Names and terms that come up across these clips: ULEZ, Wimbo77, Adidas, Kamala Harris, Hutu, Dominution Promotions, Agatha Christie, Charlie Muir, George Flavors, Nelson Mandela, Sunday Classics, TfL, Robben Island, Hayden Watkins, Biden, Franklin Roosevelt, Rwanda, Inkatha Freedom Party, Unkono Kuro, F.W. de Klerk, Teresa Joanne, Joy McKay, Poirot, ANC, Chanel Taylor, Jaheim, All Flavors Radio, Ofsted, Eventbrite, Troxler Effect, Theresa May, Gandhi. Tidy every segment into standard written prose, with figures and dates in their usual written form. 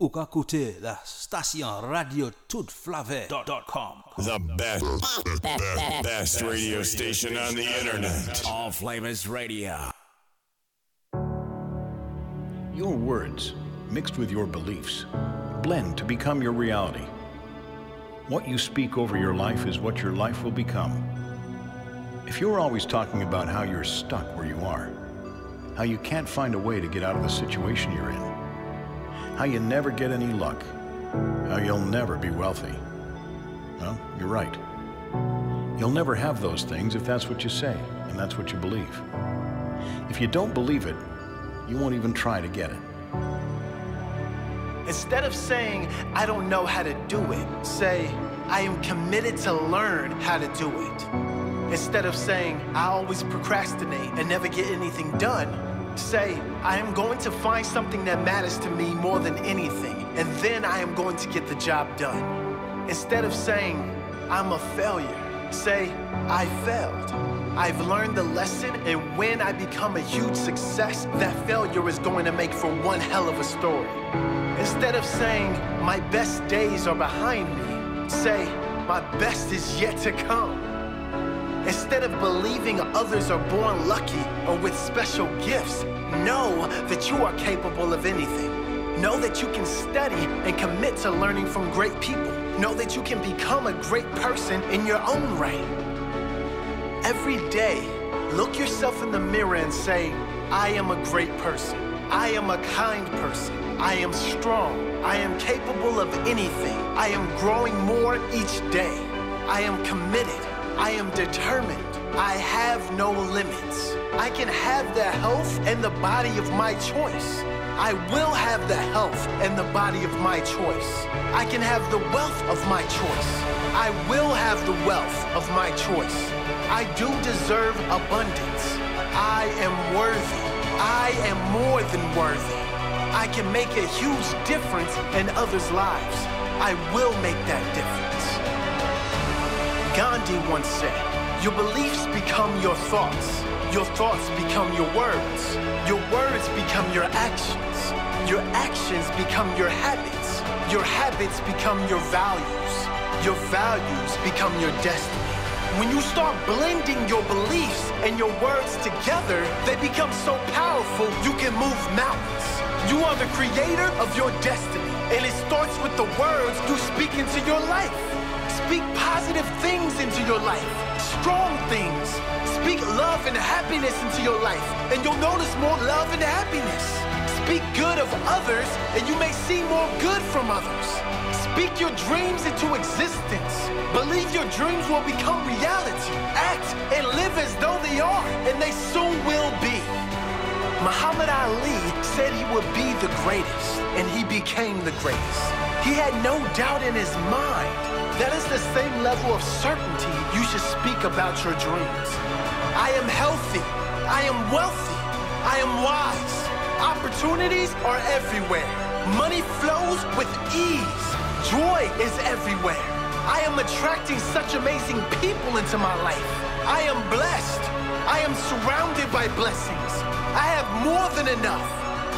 Ukakute la station radio toute flavor.com. The best radio station on the internet. All Flavors Radio. Your words, mixed with your beliefs, blend to become your reality. What you speak over your life is what your life will become. If you're always talking about how you're stuck where you are, how you can't find a way to get out of the situation you're in, how you never get any luck, how you'll never be wealthy. Well, you're right. You'll never have those things if that's what you say and that's what you believe. If you don't believe it, you won't even try to get it. Instead of saying, I don't know how to do it, say, I am committed to learn how to do it. Instead of saying, I always procrastinate and never get anything done, say, I am going to find something that matters to me more than anything, and then I am going to get the job done. Instead of saying, I'm a failure, say, I failed. I've learned the lesson, and when I become a huge success, that failure is going to make for one hell of a story. Instead of saying, my best days are behind me, say, my best is yet to come. Instead of believing others are born lucky or with special gifts, know that you are capable of anything. Know that you can study and commit to learning from great people. Know that you can become a great person in your own right. Every day, look yourself in the mirror and say, I am a great person. I am a kind person. I am strong. I am capable of anything. I am growing more each day. I am committed. I am determined. I have no limits. I can have the health and the body of my choice. I will have the health and the body of my choice. I can have the wealth of my choice. I will have the wealth of my choice. I do deserve abundance. I am worthy. I am more than worthy. I can make a huge difference in others' lives. I will make that difference. Gandhi once said, your beliefs become your thoughts become your words become your actions become your habits become your values become your destiny. When you start blending your beliefs and your words together, they become so powerful you can move mountains. You are the creator of your destiny, and it starts with the words you speak into your life. Speak positive things into your life, strong things. Speak love and happiness into your life, and you'll notice more love and happiness. Speak good of others, and you may see more good from others. Speak your dreams into existence. Believe your dreams will become reality. Act and live as though they are, and they soon will be. Muhammad Ali said he would be the greatest, and he became the greatest. He had no doubt in his mind. That is the same level of certainty you should speak about your dreams. I am healthy. I am wealthy. I am wise. Opportunities are everywhere. Money flows with ease. Joy is everywhere. I am attracting such amazing people into my life. I am blessed. I am surrounded by blessings. I have more than enough.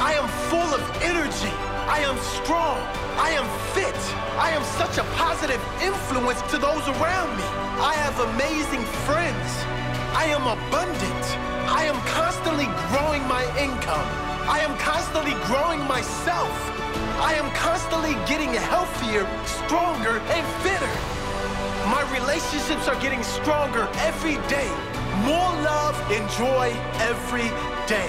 I am full of energy. I am strong. I am fit. I am such a positive influence to those around me. I have amazing friends. I am abundant. I am constantly growing my income. I am constantly growing myself. I am constantly getting healthier, stronger, and fitter. My relationships are getting stronger every day. More love and joy every day.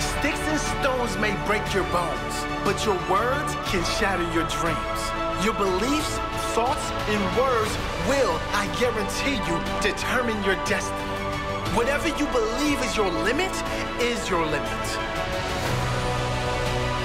Sticks and stones may break your bones, but your words can shatter your dreams. Your beliefs, thoughts, and words will, I guarantee you, determine your destiny. Whatever you believe is your limit is your limit.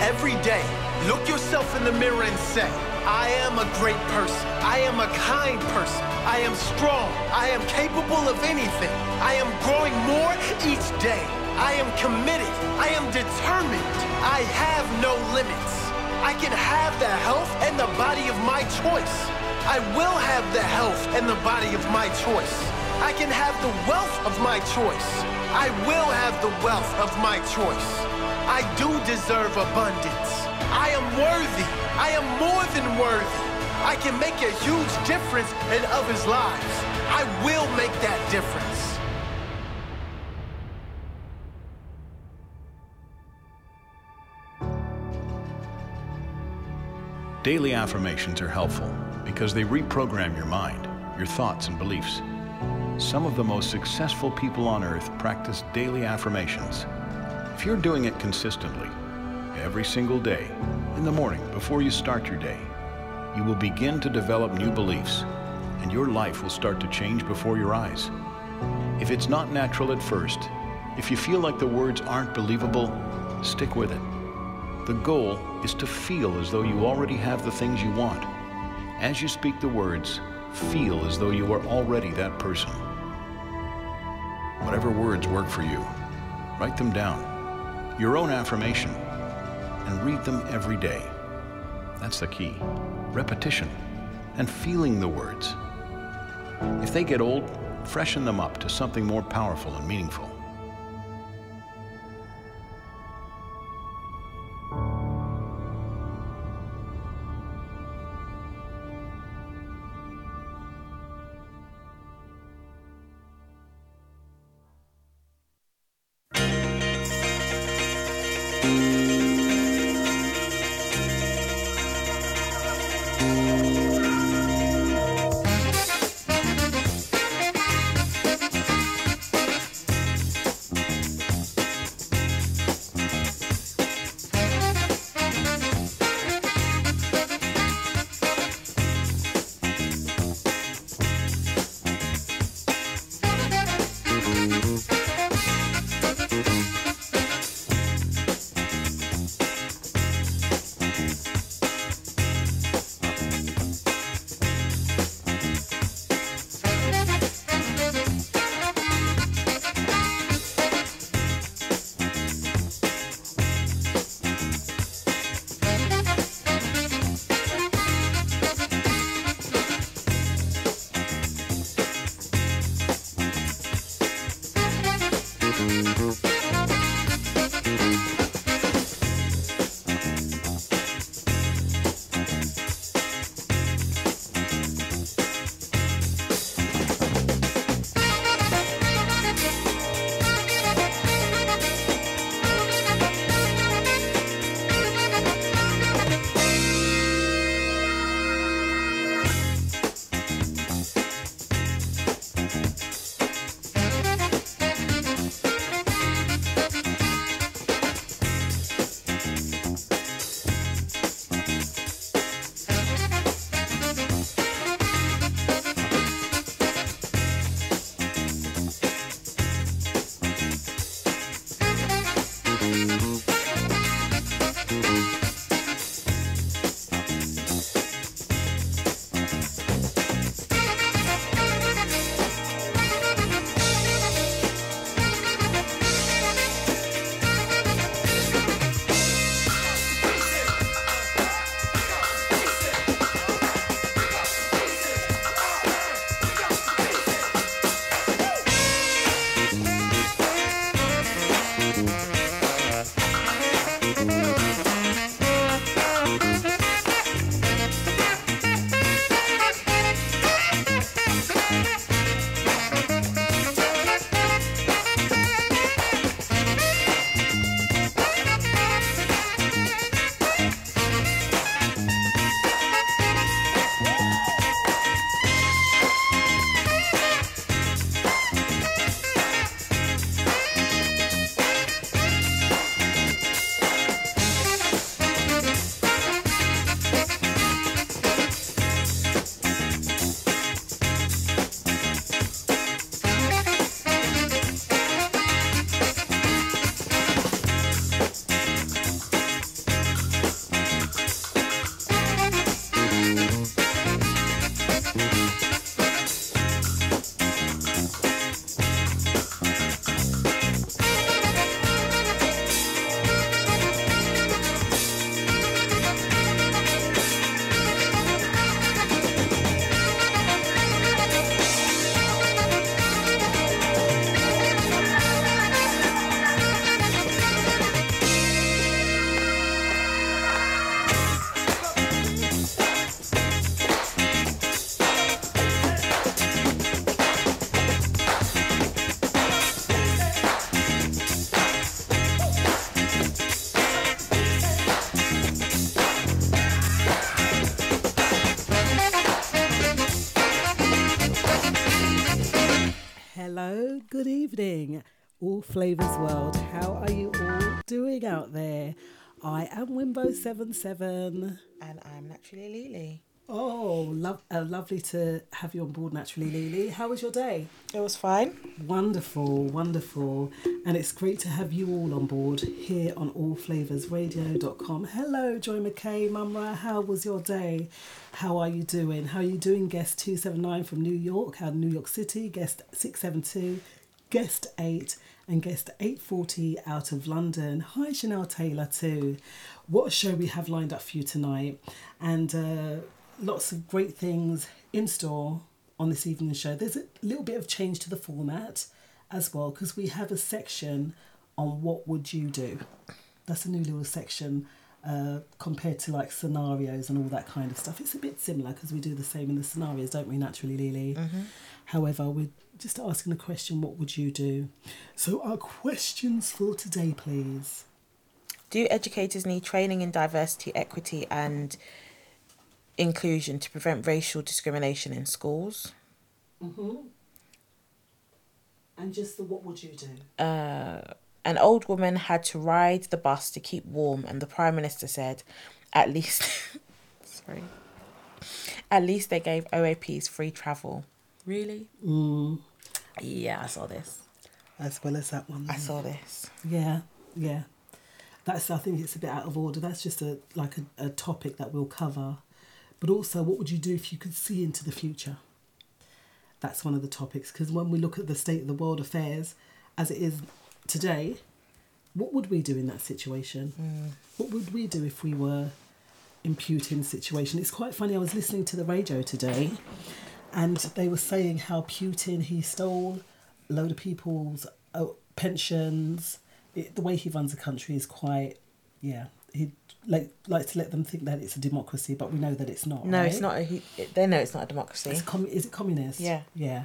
Every day, look yourself in the mirror and say, I am a great person. I am a kind person. I am strong. I am capable of anything. I am growing more each day. I am committed. I am determined. I have no limits. I can have the health and the body of my choice. I will have the health and the body of my choice. I can have the wealth of my choice. I will have the wealth of my choice. I do deserve abundance. I am worthy. I am more than worthy. I can make a huge difference in others' lives. I will make that difference. Daily affirmations are helpful because they reprogram your mind, your thoughts and beliefs. Some of the most successful people on earth practice daily affirmations. If you're doing it consistently, every single day, in the morning before you start your day, you will begin to develop new beliefs and your life will start to change before your eyes. If it's not natural at first, if you feel like the words aren't believable, stick with it. The goal is to feel as though you already have the things you want. As you speak the words, feel as though you are already that person. Whatever words work for you, write them down, your own affirmation, and read them every day. That's the key, repetition and feeling the words. If they get old, freshen them up to something more powerful and meaningful. Good evening, All Flavors World. How are you all doing out there? I am Wimbo77. And I'm Naturally Lily. Oh, lovely to have you on board, Naturally Lily. How was your day? It was fine. Wonderful, wonderful. And it's great to have you all on board here on allflavorsradio.com. Hello, Joy McKay, Mumra. How was your day? How are you doing? How are you doing, guest 279 from New York? How New York City? Guest 672, guest 8, and guest 840 out of London. Hi, Chanel Taylor, too. What a show we have lined up for you tonight. And lots of great things in store on this evening's show. There's a little bit of change to the format as well, because we have a section on what would you do. That's a new little section compared to like scenarios and all that kind of stuff. It's a bit similar because we do the same in the scenarios, don't we, Naturally Lily? Mm-hmm. However, we're just asking the question, what would you do? So our questions for today, please. Do educators need training in diversity, equity and inclusion to prevent racial discrimination in schools? Mm-hmm. And just the what would you do? An old woman had to ride the bus to keep warm, and the Prime Minister said, at least they gave OAPs free travel. Really? Mm. Yeah, I saw this. As well as that one. I saw this. Yeah, yeah. I think it's a bit out of order. That's just a topic that we'll cover. But also, what would you do if you could see into the future? That's one of the topics, because when we look at the state of the world affairs as it is today, what would we do in that situation? Mm. What would we do if we were in Putin's situation? It's quite funny, I was listening to the radio today and they were saying how Putin, he stole a load of people's pensions. The way he runs the country is quite, he likes to let them think that it's a democracy, but we know that it's not. No, right? It's not. They know it's not a democracy. Is it communist? Yeah. Yeah.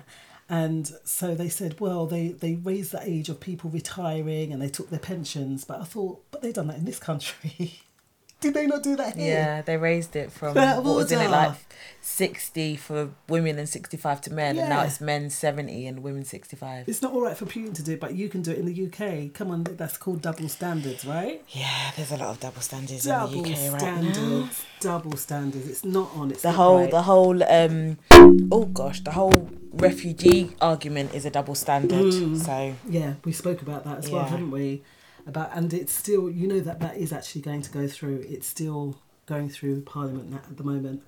And so they said, well, they raised the age of people retiring and they took their pensions. But I thought, but they've done that in this country. Did they not do that here? Yeah, they raised it from, like 60 for women and 65 to men. Yeah. And now it's men 70 and women 65. It's not all right for Putin to do it, but you can do it in the UK. Come on, that's called double standards, right? Yeah, there's a lot of double standards in the UK right now. Double standards. It's not on. It's the whole, right. the whole refugee argument is a double standard. Mm. So yeah, we spoke about that as well, haven't we? And it's still, you know, that is actually going to go through. It's still going through Parliament at the moment.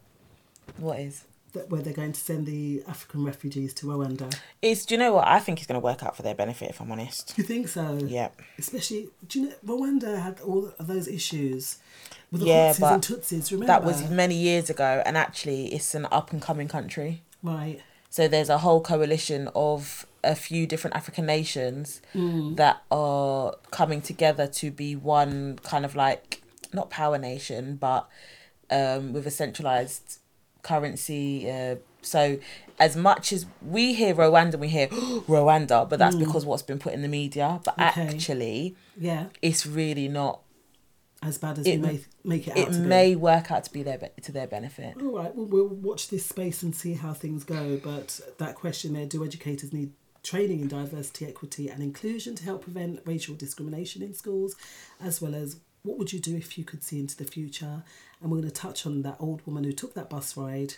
What is? Where they're going to send the African refugees to Rwanda. Do you know what? I think it's going to work out for their benefit, if I'm honest. You think so? Yeah. Especially, do you know, Rwanda had all of those issues with the Hutus and Tutsis, remember? That was many years ago, and actually it's an up-and-coming country. Right. So there's a whole coalition of a few different African nations that are coming together to be one kind of like, not power nation, but with a centralised currency. So as much as we hear Rwanda, but that's because what's been put in the media. But actually, it's really not as bad as we may make it out to be. It may work out to be to their benefit. All right, well, we'll watch this space and see how things go. But that question there, do educators need training in diversity, equity and inclusion to help prevent racial discrimination in schools, as well as what would you do if you could see into the future? And we're going to touch on that old woman who took that bus ride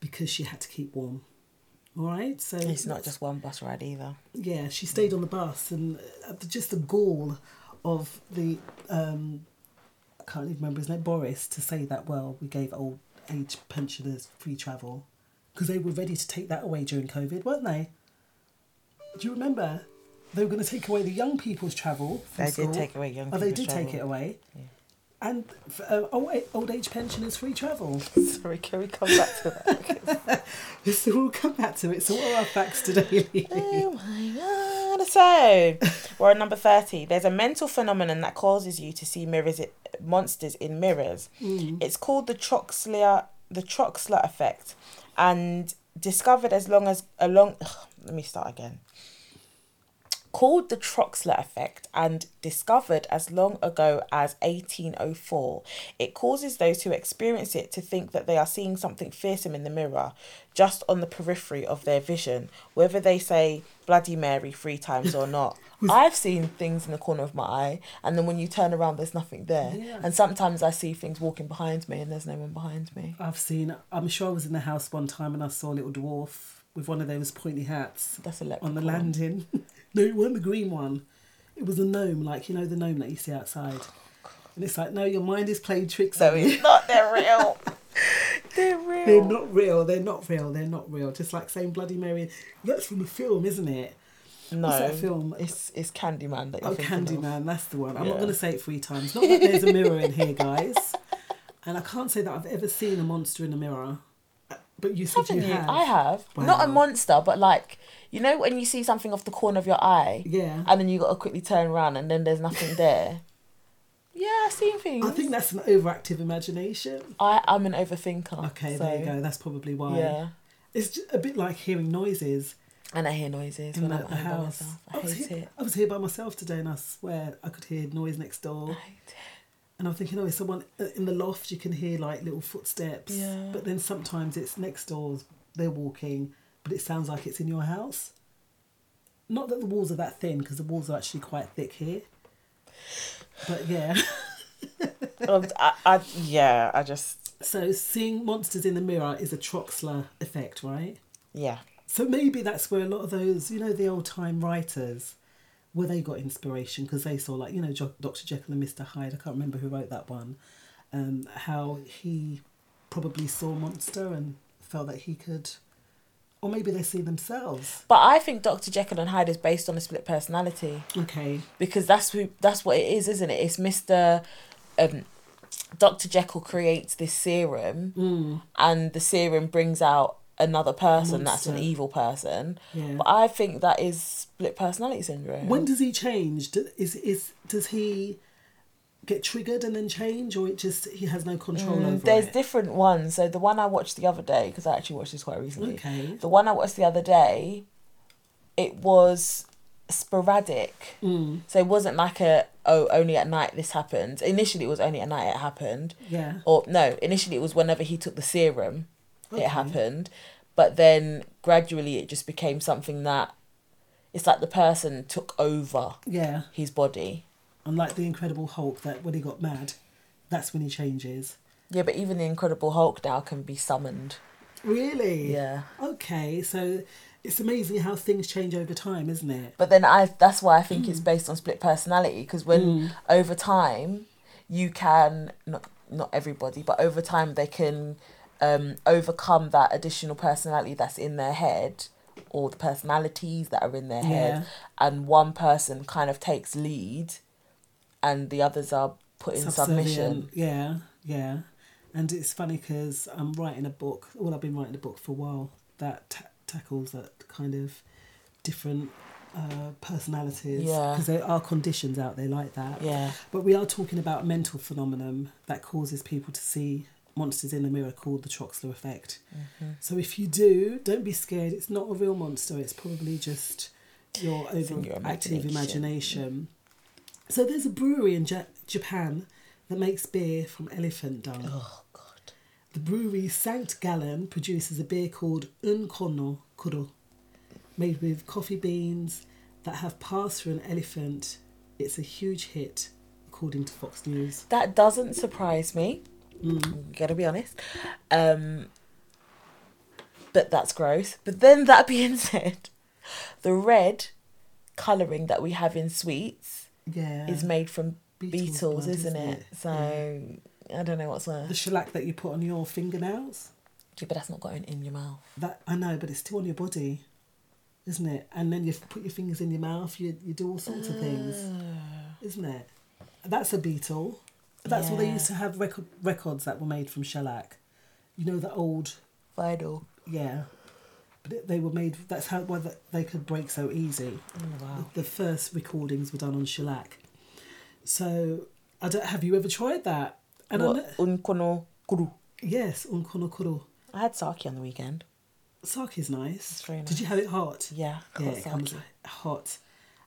because she had to keep warm. All right? So it's not just one bus ride either. Yeah, she stayed on the bus, and just the gall of the, I can't even remember his name, Boris, to say that, well, we gave old age pensioners free travel, because they were ready to take that away during COVID, weren't they? Do you remember? They were going to take away the young people's travel from school. They did take away young people's travel. Oh, they did take it away. Yeah. And old age pensioners free travel. Sorry, can we come back to that? So we'll come back to it. So what are our facts today? Oh my God. So we're at number 30. There's a mental phenomenon that causes you to see monsters in mirrors. Mm. It's called the Troxler Effect. And discovered called the Troxler Effect and discovered as long ago as 1804. It causes those who experience it to think that they are seeing something fearsome in the mirror, just on the periphery of their vision, whether they say Bloody Mary 3 times or not. I've seen things in the corner of my eye, and then when you turn around, there's nothing there. Yeah. And sometimes I see things walking behind me and there's no one behind me. I'm sure I was in the house one time and I saw a little dwarf with one of those pointy hats. That's a leprechaun. On the landing. No, it wasn't the green one. It was a gnome, like, you know, the gnome that you see outside. And it's like, no, your mind is playing tricks on you. It's not, they're real. They're real. They're not real. They're not real. They're not real. Just like saying Bloody Mary. That's from the film, isn't it? No. What's that film? It's Candyman that you're thinking of. Oh, Candyman. That's the one. I'm not going to say it 3 times. Not that there's a mirror in here, guys. And I can't say that I've ever seen a monster in a mirror. But you said you have. I have. Wow. Not a monster, but like, you know when you see something off the corner of your eye? Yeah. And then you got to quickly turn around and then there's nothing there. Yeah, I've seen things. I think that's an overactive imagination. I'm an overthinker. Okay, so there you go. That's probably why. Yeah. It's just a bit like hearing noises. And I hear noises when I'm at the house. I hate it. I was here by myself today and I swear I could hear noise next door. I hate it. And I'm thinking, oh, it's someone in the loft. You can hear like little footsteps. Yeah. But then sometimes it's next door. They're walking, but it sounds like it's in your house. Not that the walls are that thin, because the walls are actually quite thick here. But yeah. I just... So seeing monsters in the mirror is a Troxler effect, right? Yeah. So maybe that's where a lot of those, you know, the old time writers, where they got inspiration, because they saw, like, you know, Dr. Jekyll and Mr. Hyde. I can't remember who wrote that one. How he probably saw a monster and felt that he could... Or maybe they see themselves. But I think Dr. Jekyll and Hyde is based on a split personality. Okay. Because that's what it is, isn't it? It's Dr. Jekyll creates this serum, and the serum brings out another person that's an evil person. Yeah. But I think that is split personality syndrome. When does he change? Does he get triggered and then change, or he has no control over it? There's different ones. So the one I watched the other day, because I actually watched this quite recently. Okay. The one I watched the other day, it was sporadic. Mm. So it wasn't like only at night this happened. Initially it was only at night it happened. Yeah. Or no, initially it was whenever he took the serum it happened. But then gradually it just became something that it's like the person took over his body. Unlike the Incredible Hulk, that when he got mad, that's when he changes. Yeah, but even the Incredible Hulk now can be summoned. Really? Yeah. Okay, so it's amazing how things change over time, isn't it? But then that's why I think it's based on split personality, because when over time you can, not everybody, but over time they can overcome that additional personality that's in their head, or the personalities that are in their head, and one person kind of takes lead and the others are put in submission. Yeah. And it's funny because I'm writing a book. Well, I've been writing a book for a while that tackles that kind of different personalities. Yeah. Because there are conditions out there like that. Yeah. But we are talking about a mental phenomenon that causes people to see monsters in the mirror called the Troxler Effect. Mm-hmm. So if you do, don't be scared. It's not a real monster. It's probably just your overactive imagination. So there's a brewery in Japan that makes beer from elephant dung. Oh, God. The brewery St. Gallen produces a beer called Unkono Kuro, made with coffee beans that have passed through an elephant. It's a huge hit, according to Fox News. That doesn't surprise me. Gotta be honest. But that's gross. But then, that being said, the red colouring that we have in sweets... Yeah, is made from beetles blood, isn't it? So I don't know what's worse. The shellac that you put on your fingernails. Yeah, but that's not going in your mouth. That I know, but it's still on your body, isn't it? And then you put your fingers in your mouth. You do all sorts of things, isn't it? That's a beetle. That's what they used to have records that were made from shellac. You know, the old vinyl. Yeah. They were made. That's how they could break so easy. Oh, wow. The first recordings were done on shellac. So, have you ever tried that? And Unkono Kuro. Yes, Unkono Kuro. I had sake on the weekend. Sake is nice. It's very nice. Did you have it hot? Yeah, hot sake. It comes hot.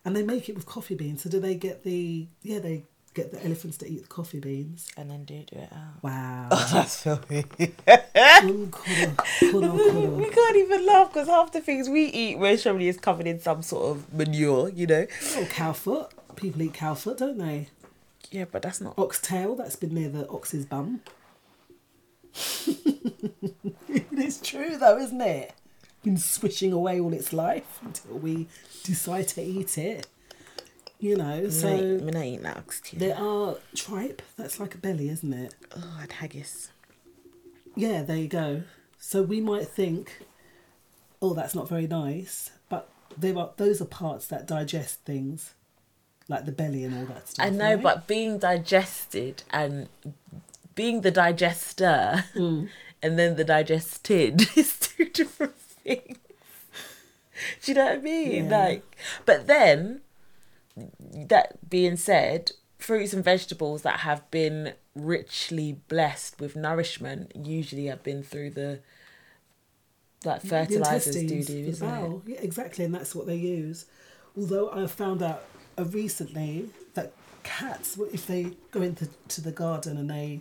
And they make it with coffee beans. So do they get the... Yeah, they get the elephants to eat the coffee beans. And then do it out. Wow. Oh, that's filthy. We can't even laugh because half the things we eat, we're surely is covered in some sort of manure, you know. Oh, cow foot. People eat cow foot, don't they? Yeah, but that's not... Oxtail, that's been near the ox's bum. It's true though, isn't it? Been swishing away all its life until we decide to eat it. You know, so... I'm not eating ox too. There are tripe. That's like a belly, isn't it? Oh, and haggis. Yeah, there you go. So we might think, oh, that's not very nice. But those are parts that digest things. Like the belly and all that stuff. I know, right? But being digested and being the digester and then the digested is two different things. Do you know what I mean? Yeah. Like, but then... That being said, fruits and vegetables that have been richly blessed with nourishment usually have been through the fertilizers doo-doo, isn't it? Yeah, exactly, and that's what they use. Although I found out recently that cats, if they go into the garden and they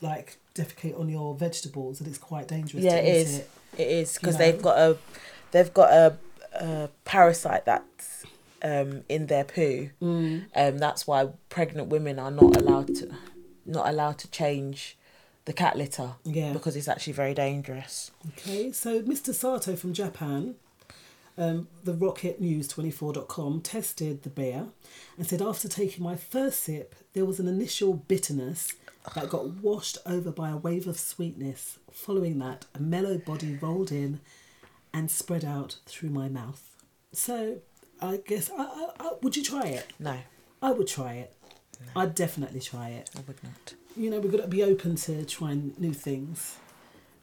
like defecate on your vegetables, and it's quite dangerous. Yeah, to eat it. It is because they've got a parasite that's in their poo. That's why pregnant women are not allowed to change the cat litter. Yeah. Because it's actually very dangerous. Okay, so Mr. Sato from Japan, the rocketnews24.com tested the beer and said, after taking my first sip, there was an initial bitterness that got washed over by a wave of sweetness. Following that, a mellow body rolled in and spread out through my mouth. So I guess, would you try it? No. I would try it. No. I'd definitely try it. I would not. You know, we've got to be open to trying new things,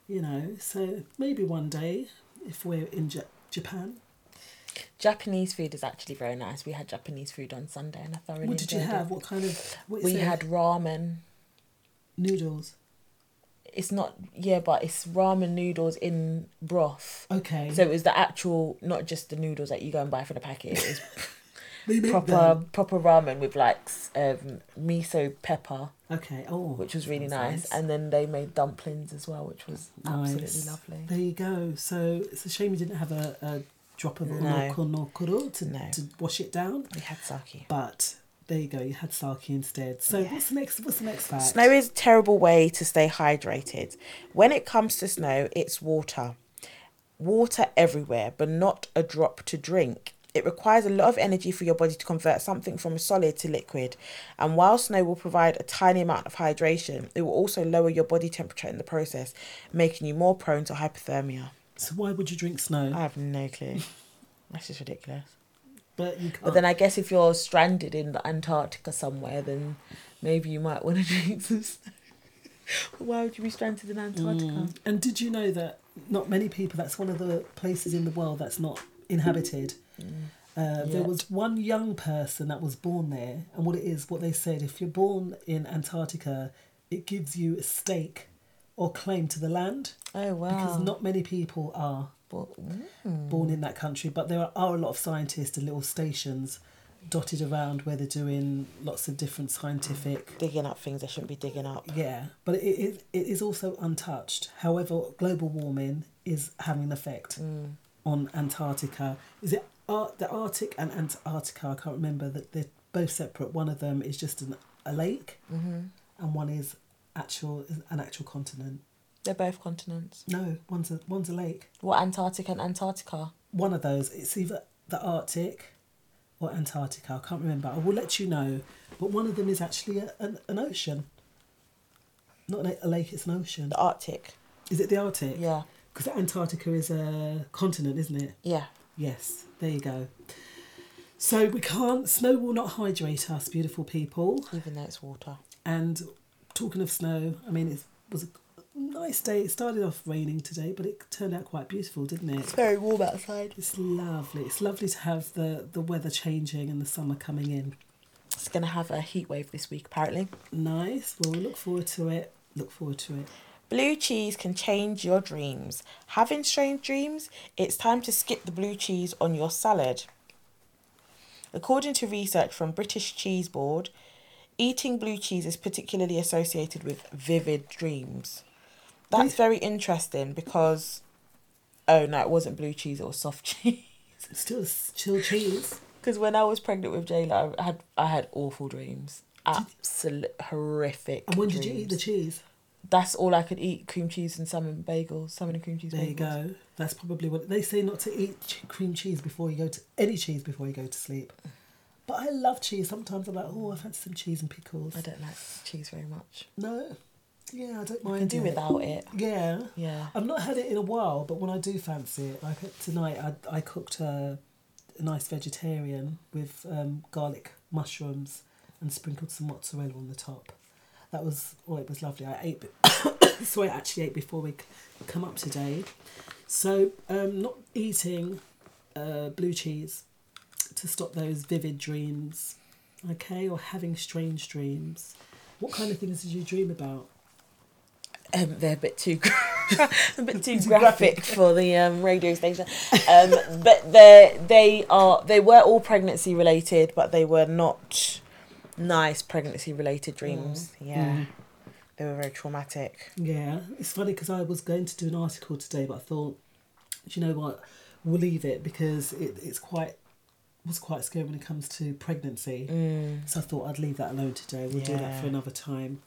you know. So maybe one day, if we're in Japan. Japanese food is actually very nice. We had Japanese food on Sunday and I thoroughly enjoyed it. What did you have? What kind of... We had ramen. Noodles. It's not, yeah, but it's ramen noodles in broth. Okay. So it was the actual, not just the noodles that you go and buy from the packet. It was proper ramen with like miso pepper. Okay. Oh, which was really nice. And then they made dumplings as well, which was absolutely lovely. There you go. So it's a shame you didn't have a drop of Unkono Kuro to wash it down. We had sake. But... There you go. You had sake instead. So yeah. What's the next fact? Snow is a terrible way to stay hydrated. When it comes to snow, it's water. Water everywhere, but not a drop to drink. It requires a lot of energy for your body to convert something from a solid to liquid. And while snow will provide a tiny amount of hydration, it will also lower your body temperature in the process, making you more prone to hypothermia. So why would you drink snow? I have no clue. That's just ridiculous. But you can't. But then I guess if you're stranded in Antarctica somewhere, then maybe you might want to drink some snow. Why would you be stranded in Antarctica? And did you know that not many people, that's one of the places in the world that's not inhabited. There was one young person that was born there. And what they said, if you're born in Antarctica, it gives you a stake or claim to the land. Oh, wow. Because not many people are. Born in that country, but there are a lot of scientists and little stations dotted around where they're doing lots of different scientific digging up things they shouldn't be digging up. Yeah, but it is also untouched. However, global warming is having an effect on Antarctica. Is it the Arctic and Antarctica? I can't remember. That they're both separate. One of them is just a lake, and one is an actual continent. They're both continents. No, one's a lake. What, Antarctic and Antarctica? One of those. It's either the Arctic or Antarctica. I can't remember. I will let you know. But one of them is actually an ocean. Not a lake, it's an ocean. The Arctic. Is it the Arctic? Yeah. Because Antarctica is a continent, isn't it? Yeah. Yes, there you go. So snow will not hydrate us, beautiful people. Even though it's water. And talking of snow, I mean, it was... Nice day. It started off raining today, but it turned out quite beautiful, didn't it? It's very warm outside. It's lovely. It's lovely to have the weather changing and the summer coming in. It's going to have a heat wave this week, apparently. Nice. Well, we'll look forward to it. Blue cheese can change your dreams. Having strange dreams? It's time to skip the blue cheese on your salad. According to research from British Cheese Board, eating blue cheese is particularly associated with vivid dreams. That's very interesting because, oh no, it wasn't blue cheese, it was soft cheese. It's still chill cheese. Because when I was pregnant with Jayla, I had awful dreams. Absolute horrific. And when did you eat the cheese? That's all I could eat, cream cheese and salmon bagels. Salmon and cream cheese bagels. There you go. That's probably what... They say not to eat cream cheese before you go to... Any cheese before you go to sleep. But I love cheese. Sometimes I'm like, oh, I've had some cheese and pickles. I don't like cheese very much. No? Yeah, I don't mind. I can do without it. Yeah. Yeah. I've not had it in a while, but when I do fancy it, like tonight I cooked a nice vegetarian with garlic mushrooms and sprinkled some mozzarella on the top. That was, oh, it was lovely. I actually ate before we come up today. So not eating blue cheese to stop those vivid dreams, okay, or having strange dreams. What kind of things did you dream about? They're a bit too graphic for the radio station. But they were all pregnancy related, but they were not nice pregnancy related dreams. Mm. Yeah. Mm. They were very traumatic. Yeah. It's funny because I was going to do an article today, but I thought, do you know what, we'll leave it because it was quite scary when it comes to pregnancy. Mm. So I thought I'd leave that alone today. We'll do that for another time.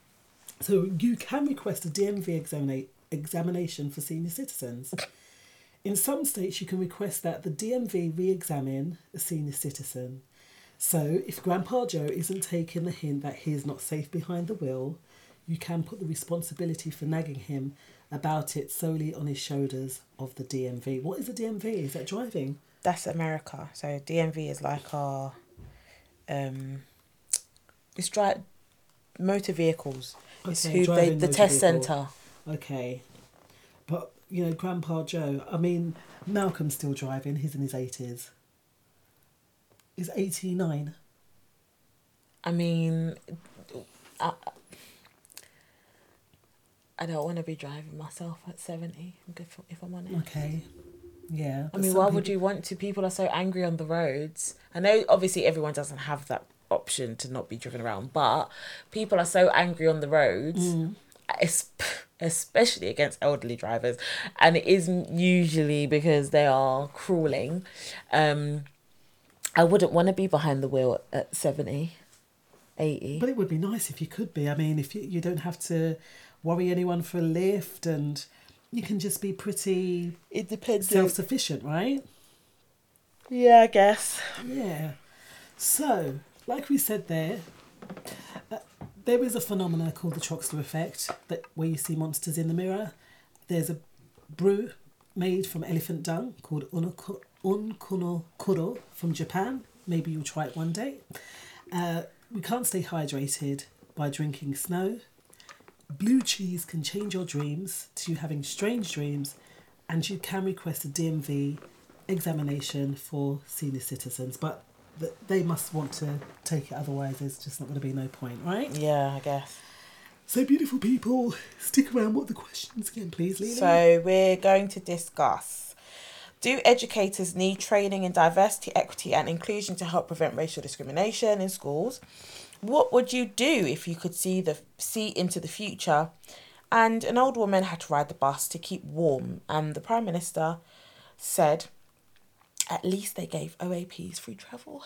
So you can request a DMV examination for senior citizens. In some states, you can request that the DMV re-examine a senior citizen. So if Grandpa Joe isn't taking the hint that he is not safe behind the wheel, you can put the responsibility for nagging him about it solely on his shoulders of the DMV. What is the DMV? Is that driving? That's America. So DMV is like our... it's motor vehicles. Okay, it's who the test centre. Okay. But, you know, Grandpa Joe, I mean, Malcolm's still driving. He's in his 80s. He's 89. I mean, I don't want to be driving myself at 70, if I'm honest. Okay. Yeah. I mean, why would you want to? People are so angry on the roads. I know, obviously, everyone doesn't have that option to not be driven around, but people are so angry on the roads, especially against elderly drivers, and it isn't usually because they are crawling. I wouldn't want to be behind the wheel at 70, 80. But it would be nice if you could be. I mean, if you don't have to worry anyone for a lift, and you can just be pretty self-sufficient, right? Yeah, I guess. Yeah. So, like we said there, there is a phenomenon called the Troxler Effect, where you see monsters in the mirror. There's a brew made from elephant dung called Unkono Kuro from Japan. Maybe you'll try it one day. We can't stay hydrated by drinking snow. Blue cheese can change your dreams to having strange dreams, and you can request a DMV examination for senior citizens. But they must want to take it, otherwise there's just not going to be no point, right? Yeah, I guess. So, beautiful people, stick around. What are the questions again, please, Lena? So, we're going to discuss, do educators need training in diversity, equity and inclusion to help prevent racial discrimination in schools? What would you do if you could see into the future? And an old woman had to ride the bus to keep warm, and the Prime Minister said... At least they gave OAPs free travel.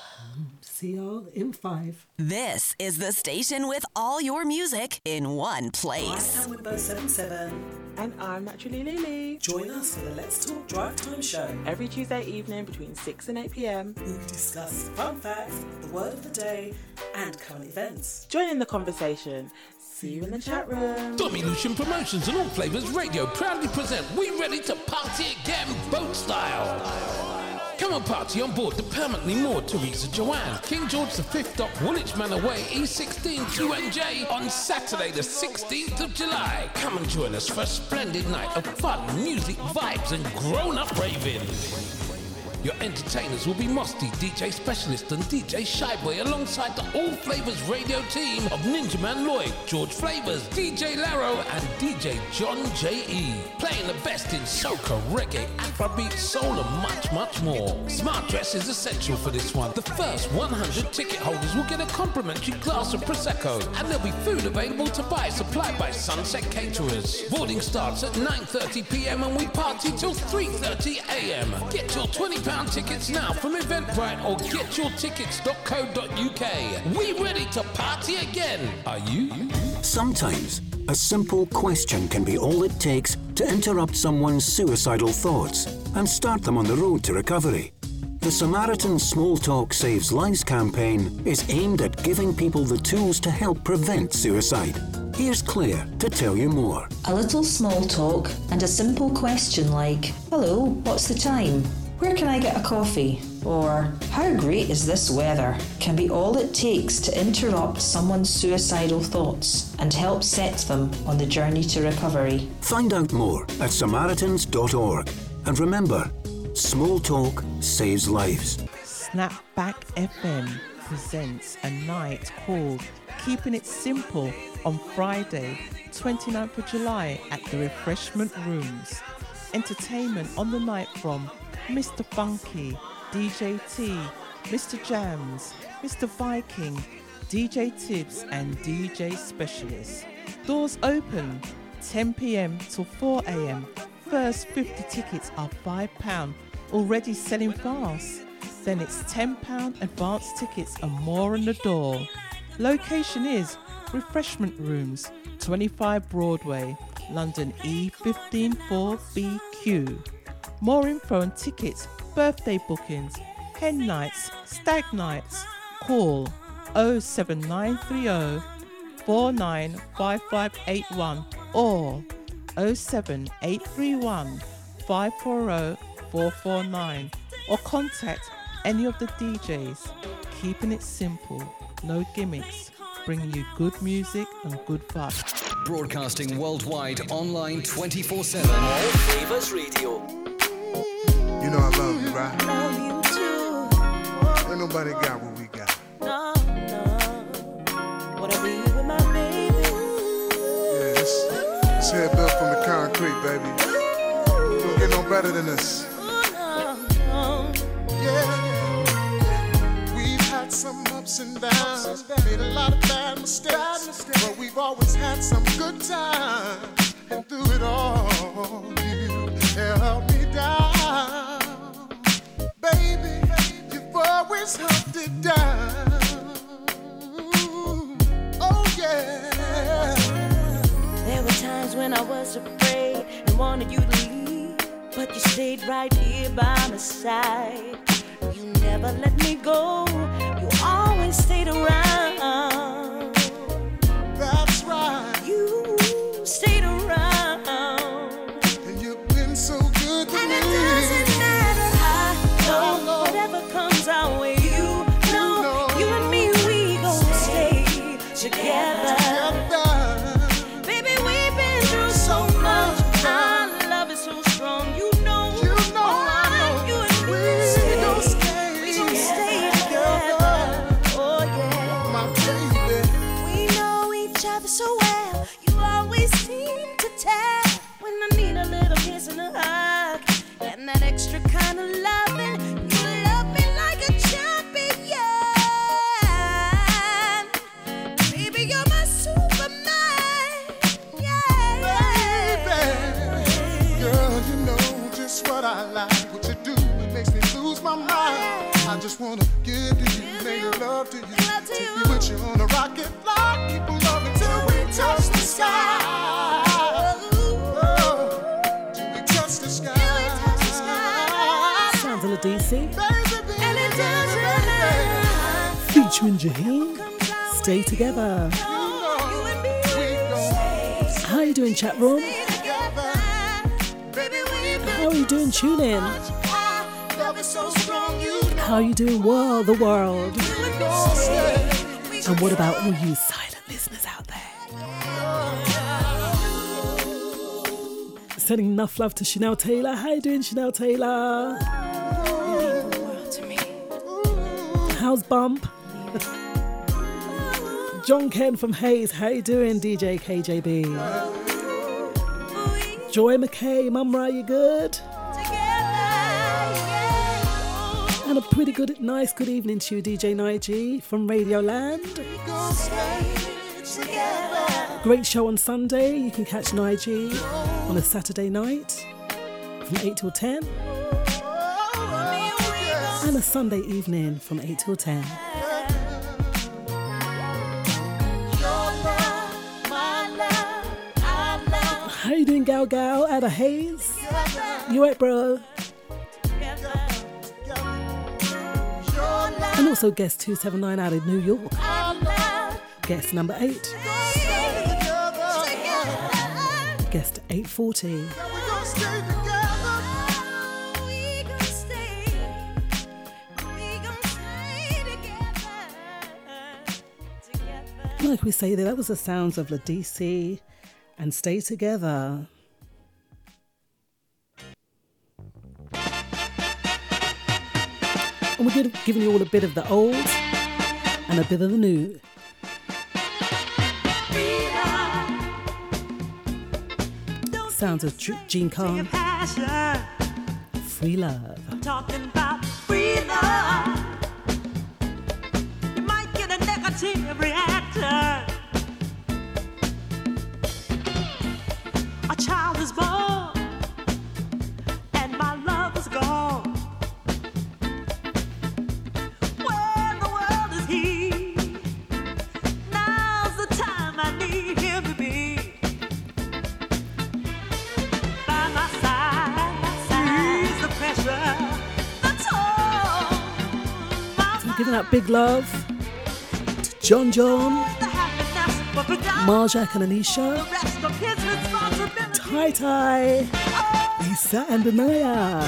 See y'all in 5. This is the station with all your music in one place. I'm Winbo77. And I'm Naturally Lily. Join us for the Let's Talk Drive Time show. Every Tuesday evening between 6 and 8pm. We discuss fun facts, the word of the day, and current events. Join in the conversation. See you in the chat room. Dominution Promotions and All Flavors Radio proudly present We Ready to Party Again Boat Style. Come and party on board the permanently moored Teresa Joanne, King George V Dock, Woolwich Manor Way, E16 2NJ on Saturday the 16th of July. Come and join us for a splendid night of fun, music, vibes and grown-up raving. Your entertainers will be Mosty, DJ Specialist and DJ Shyboy, alongside the All Flavors Radio team of Ninja Man Lloyd, George Flavors, DJ Laro and DJ John J.E. Playing the best in soca, reggae, afrobeat, soul and much, much more. Smart dress is essential for this one. The first 100 ticket holders will get a complimentary glass of Prosecco, and there'll be food available to buy supplied by Sunset Caterers. Boarding starts at 9:30pm and we party till 3:30am. Get your £20 tickets now from Eventbrite or getyourtickets.co.uk. We ready to party again. Are you? Sometimes a simple question can be all it takes to interrupt someone's suicidal thoughts and start them on the road to recovery. The Samaritan Small Talk Saves Lives campaign is aimed at giving people the tools to help prevent suicide. Here's Claire to tell you more. A little small talk and a simple question like, hello, what's the time? Where can I get a coffee? Or, how great is this weather? Can be all it takes to interrupt someone's suicidal thoughts and help set them on the journey to recovery. Find out more at samaritans.org. And remember, small talk saves lives. Snapback FM presents a night called Keeping It Simple on Friday, 29th of July at the Refreshment Rooms. Entertainment on the night from Mr. Funky, DJ T, Mr. Jams, Mr. Viking, DJ Tibbs and DJ Specialist. Doors open 10pm till 4am. First 50 tickets are £5, already selling fast. Then it's £10 advance tickets and more on the door. Location is Refreshment Rooms, 25 Broadway, London E15 4BQ. More info on tickets, birthday bookings, hen nights, stag nights. Call 07930 495581 or 07831 540 449 or contact any of the DJs. Keeping it simple, no gimmicks. Bringing you good music and good vibes. Broadcasting worldwide, online 24/7. All Flavors Radio. You know I love you, right? Love you too. Ain't nobody got what we got. No, no. Wanna be with my baby. Yeah, this head built from the concrete, baby. Don't get no better than this. No, no. Yeah. We've had some ups and downs. Made a lot of bad mistakes. But we've always had some good times. And through it all, you held me down. Baby, you've always helped it down. Oh yeah. There were times when I was afraid and wanted you to leave, but you stayed right here by my side. You never let me go. You always stayed around. That's right. You stayed around. And you've been so good to me. And it doesn't whatever comes our way, you know, you and me, we gon' stay together. Baby, we've been through so much. Our love is so strong, you know oh, you and me, we gon' stay together. Oh yeah, my baby. We know each other so well. You always seem to tell when I need a little kiss and a hug and that extra kind of loving. I like what you do, it makes me lose my mind. I just wanna give to you, make love to you, take you with you on a rocket flight. Keep on loving till we touch the sky. Oh, till we touch the sky. Sounds a little DC. And it doesn't matter. Featuring Jaheim, Stay Together. You know, you and me. How you doing, chat room? How are you doing, tune in? How are you doing, world, the world? And what about all you silent listeners out there? Sending enough love to Chanel Taylor. How are you doing, Chanel Taylor? House Bump. John Ken from Hayes, how you doing, DJ KJB? Joy McKay, Mum Ra, you good? And a pretty good, nice good evening to you, DJ Nige from Radioland. Great show on Sunday. You can catch Nige on a Saturday night from 8 till 10. And a Sunday evening from 8 till 10. How you doing, Gal Gal? Ada Hayes? You right, bro? And also guest 279 out of New York. Guest number 8. Guest 840. Like we say there, that was the sounds of La DC and Stay Together. And we're giving you all a bit of the old and a bit of the new. Sounds of Gene Khan. Free love. I'm talking about free love. You might get a negative reaction. A child is born and my love is gone. Giving out big love to John John, Marjack and Anisha, Ty Ty, Lisa and Anaya,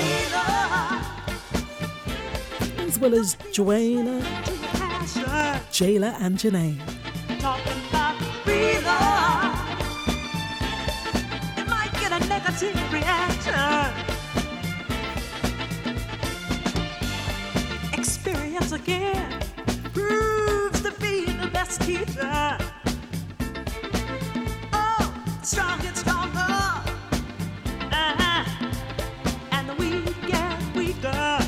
as well as Joanna, Jayla and Janae. Talking about free love, it might get a negative reaction. Experience again proves to be the best teacher. Oh, strong and stronger, and the weak and weaker.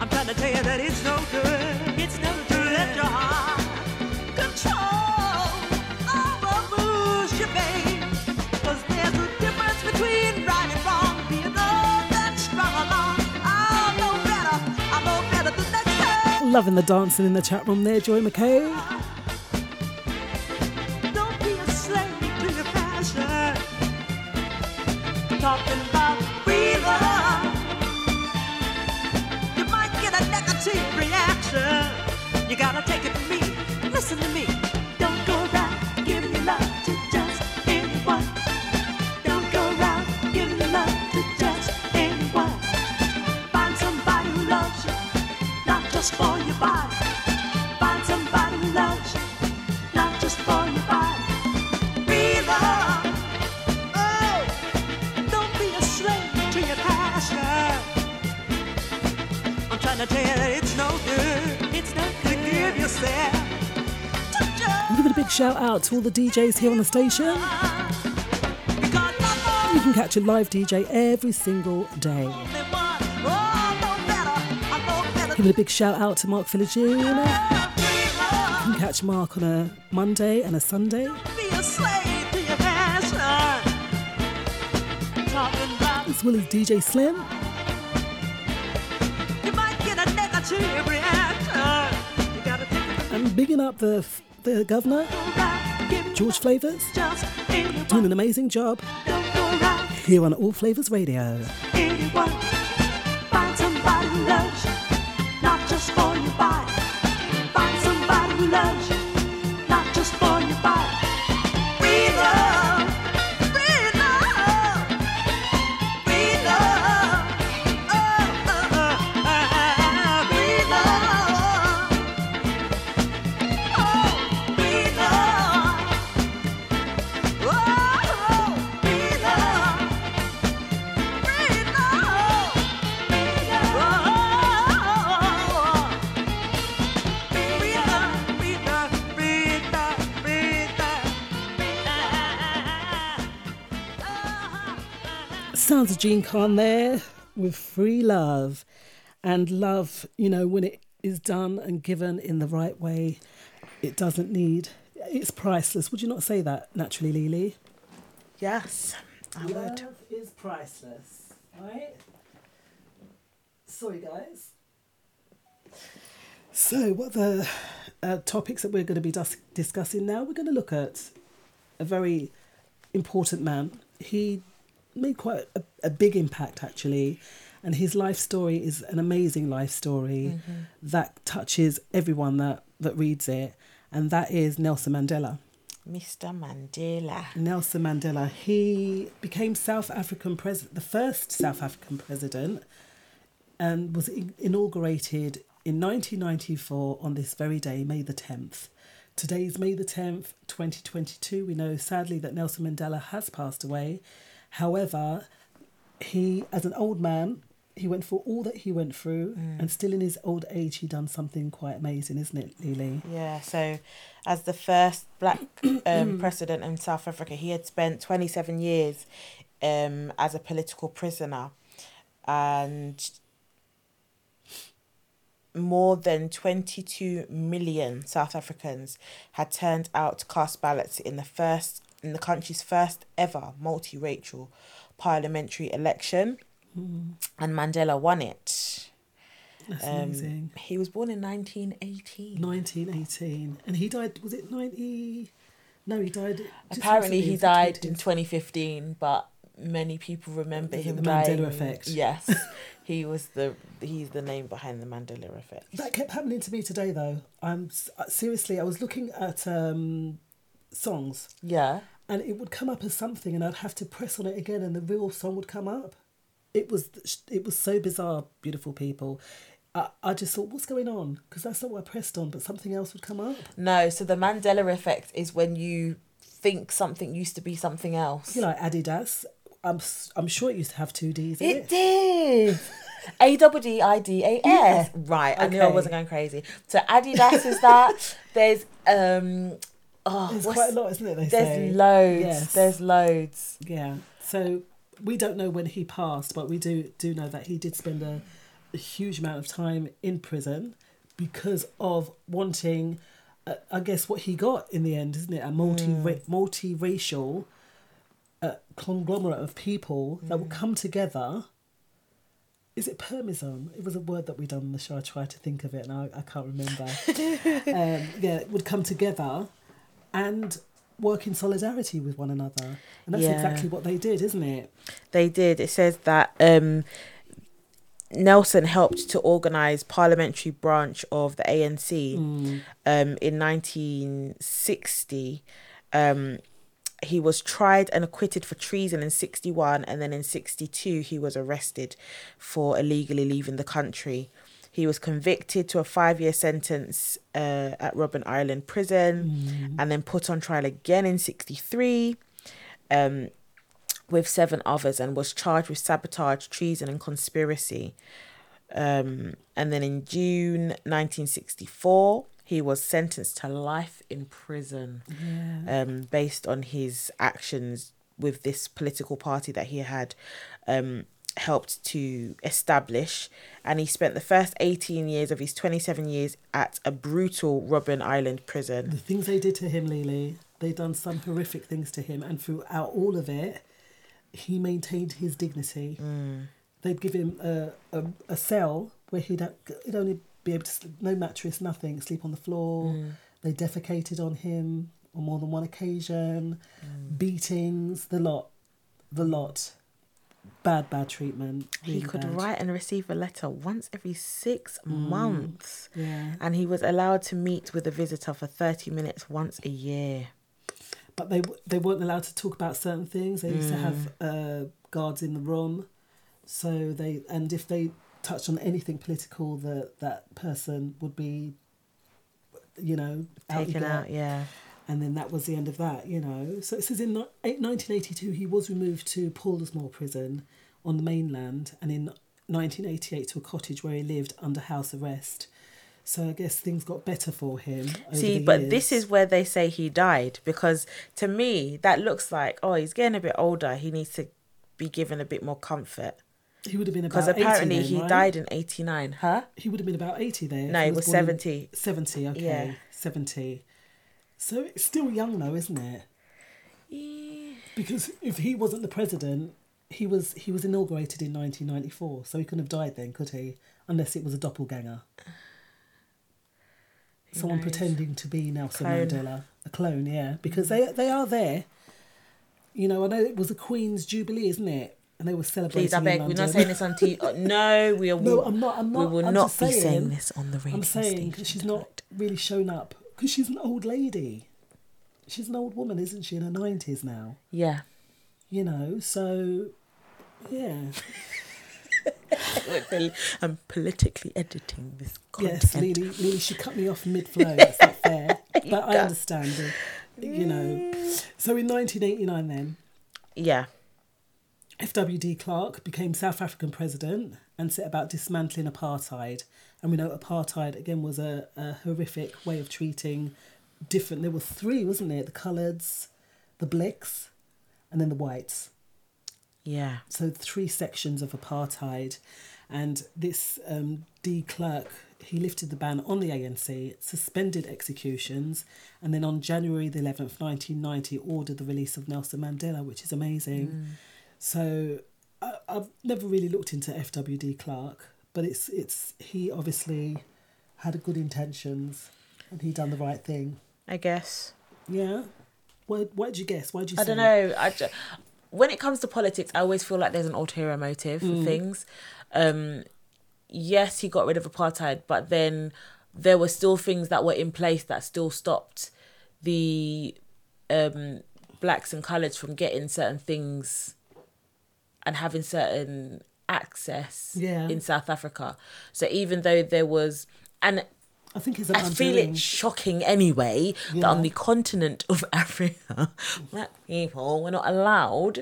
I'm trying to tell you that it's no good. It's no good. To let your heart control over who's your babe. 'Cause there's a difference between right and wrong. Being all that strong along. Loving the dancing in the chat room there, Joy McKay. Don't be a slave to your passion. Talking about free love. You might get a negative reaction. You gotta take it from me. Listen to me. Don't go around giving your love to just anyone. Don't go around giving your love to just anyone. Find somebody who loves you. Not just for your body. Find somebody who loves you. Not just for your body. Free love. Oh, don't be a slave to your passion. I'm trying to tell you that it's no good. It's no good to give yourself to just. I'm giving a big shout out to all the DJs here on the station. You can catch a live DJ every single day. Giving a big shout out to Mark Filagina. You can catch Mark on a Monday and a Sunday. As well as DJ Slim. And bigging up the governor, George Flavors, doing an amazing job here on All Flavors Radio. Not just for your body. Find somebody who loves you. Not just for your body. Free love. Free love. Free love. Oh, oh, oh, oh. Free love. Oh, free love. Oh, free love. Free love. Sounds of Gene Khan there with Free Love. And love, you know, when it is done and given in the right way, it doesn't need, it's priceless. Would you not say that naturally, Lily? Yes, I would. Love is priceless, right? Sorry, guys. So what are the topics that we're going to be discussing now? We're going to look at a very important man. He made quite a big impact, actually, and his life story is an amazing life story that touches everyone that reads it, and that is Nelson Mandela. Mr. Mandela. Nelson Mandela. He became the first South African president, and was inaugurated in 1994 on this very day, May the 10th. Today is May the 10th, 2022. We know, sadly, that Nelson Mandela has passed away. However, he, as an old man, he went through all that he went through, and still in his old age, he done something quite amazing, isn't it, Lily? Yeah, so as the first black president in South Africa, he had spent 27 years as a political prisoner, and more than 22 million South Africans had turned out to cast ballots in the country's first ever multiracial parliamentary election, and Mandela won it. That's amazing. He was born in 1918. 1918, and he died. Was it 90? No, he died. Apparently, he died in 2015, but many people remember him. The Mandela Effect. Yes, he's the name behind the Mandela Effect. That kept happening to me today, though. I was looking at songs. Yeah. And it would come up as something, and I'd have to press on it again, and the real song would come up. It was so bizarre, beautiful people. I just thought, what's going on? Because that's not what I pressed on, but something else would come up. No, so the Mandela Effect is when you think something used to be something else. You know, like Adidas. I'm sure it used to have two Ds in it. It did. AWDIDAS. Right, okay. I knew I wasn't going crazy. So Adidas is that. There's... there's quite a lot, isn't it? There's loads. Yes. There's loads. Yeah. So we don't know when he passed, but we do know that he did spend a huge amount of time in prison because of wanting, I guess, what he got in the end, isn't it? A multiracial conglomerate of people that will come together. Is it permism? It was a word that we done on the show. I tried to think of it, and I can't remember. It would come together and work in solidarity with one another. And that's exactly what they did, isn't it? They did. It says that Nelson helped to organise parliamentary branch of the ANC in 1960. He was tried and acquitted for treason in 61, and then in 62 he was arrested for illegally leaving the country. He was convicted to a 5-year sentence at Robben Island prison, and then put on trial again in 1963 with 7 others, and was charged with sabotage, treason and conspiracy. And then in June 1964, he was sentenced to life in prison based on his actions with this political party that he had helped to establish, and he spent the first 18 years of his 27 years at a brutal Robben Island prison. The things they did to him, Lily, they done some horrific things to him, and throughout all of it, he maintained his dignity. They'd give him a cell where he'd only be able to sleep, no mattress, nothing, sleep on the floor. They defecated on him on more than one occasion, beatings, the lot. Bad treatment. Really, he could write and receive a letter once every 6 months. Yeah. And he was allowed to meet with a visitor for 30 minutes once a year. But they weren't allowed to talk about certain things. They used to have guards in the room. So if they touched on anything political, that person would be, you know, taken out, yeah. And then that was the end of that, you know. So it says in 1982, he was removed to Paulsmoor prison on the mainland, and in 1988 to a cottage where he lived under house arrest. So I guess things got better for him. See, but this is where they say he died, because to me, that looks like, oh, he's getting a bit older. He needs to be given a bit more comfort. He would have been about 80 because apparently he died in 89, huh? He would have been about 80 then. No, he was 70. 70, okay. Yeah. 70. So it's still young though, isn't it? Yeah. Because if he wasn't the president, he was inaugurated in 1994, so he couldn't have died then, could he? Unless it was a doppelganger. Someone pretending to be Nelson Mandela. A clone, yeah. Because they are there. You know, I know it was the Queen's Jubilee, isn't it? And they were celebrating. Please, I beg, we're not saying this on TV. No, we are. No, I'm not. We will not be saying this on the radio. I'm saying because she's not really shown up. Because she's an old lady. She's an old woman, isn't she? In her 90s now. Yeah. You know, so, yeah. I'm politically editing this content. Yes, Lily, she cut me off mid-flow. That's not fair. But I understand, you know. So in 1989 then. Yeah. F.W. de Klerk became South African president and set about dismantling apartheid. And we know apartheid, again, was a horrific way of treating different... There were three, wasn't there? The coloureds, the blacks, and then the whites. Yeah. So three sections of apartheid. And this de Klerk, he lifted the ban on the ANC, suspended executions, and then on January the 11th, 1990, ordered the release of Nelson Mandela, which is amazing. Mm. So I've never really looked into F.W. de Klerk, but it's he obviously had good intentions and he done the right thing. I guess. Yeah. Why did you guess? Why did you say? I don't know. When it comes to politics, I always feel like there's an ulterior motive for things. Yes, he got rid of apartheid, but then there were still things that were in place that still stopped the blacks and coloureds from getting certain things... and having certain access in South Africa. So even though there was... And I think it's I feel it shocking anyway that on the continent of Africa, black people were not allowed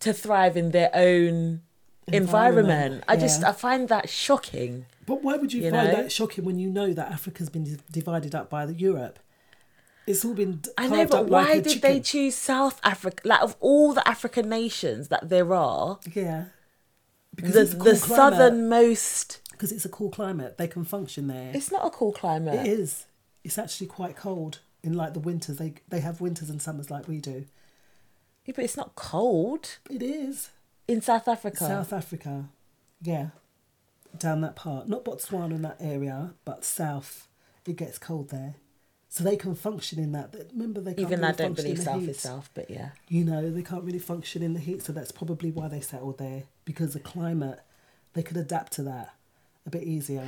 to thrive in their own environment. I find that shocking. But why would you find that shocking when you know that Africa's been divided up by Europe? It's all been. I know, but why did they choose South Africa? Like of all the African nations that there are, because it's the southernmost. Because it's a cool climate, they can function there. It's not a cool climate. It is. It's actually quite cold in like the winters. They have winters and summers like we do. Yeah, but it's not cold. It is in South Africa. South Africa, yeah, down that part, not Botswana in that area, but south. It gets cold there. So they can function in that. Remember, they can't even really I don't believe South heat. Is South, but yeah. You know, they can't really function in the heat, so that's probably why they settled there, because the climate, they could adapt to that a bit easier.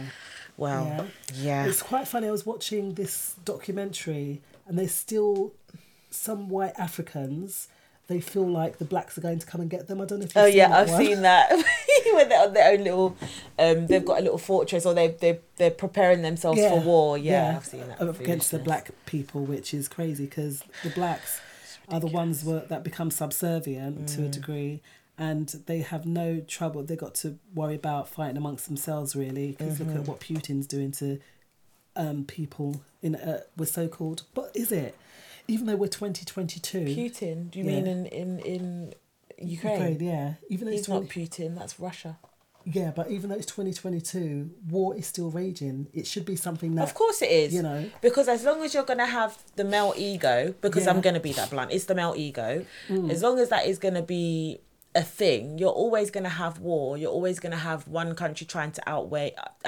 Wow. Well, yeah. It's quite funny. I was watching this documentary, and there's still some white Africans, they feel like the blacks are going to come and get them. I don't know if you've seen that I've seen that. When they're on their own little, they've got a little fortress or they're preparing themselves for war. Yeah, I've seen that. Against the black people, which is crazy because the blacks are the ones that become subservient to a degree and they have no trouble. They've got to worry about fighting amongst themselves, really, because look at what Putin's doing to people in we're so-called... But is it? Even though we're 2022... Putin? Do you mean in Ukraine, yeah. Even though he's not Putin, that's Russia. Yeah, but even though it's 2022, war is still raging. It should be something that... Of course it is. You know. Because as long as you're going to have the male ego, because I'm going to be that blunt, it's the male ego. Mm. As long as that is going to be a thing, you're always going to have war. You're always going to have one country trying to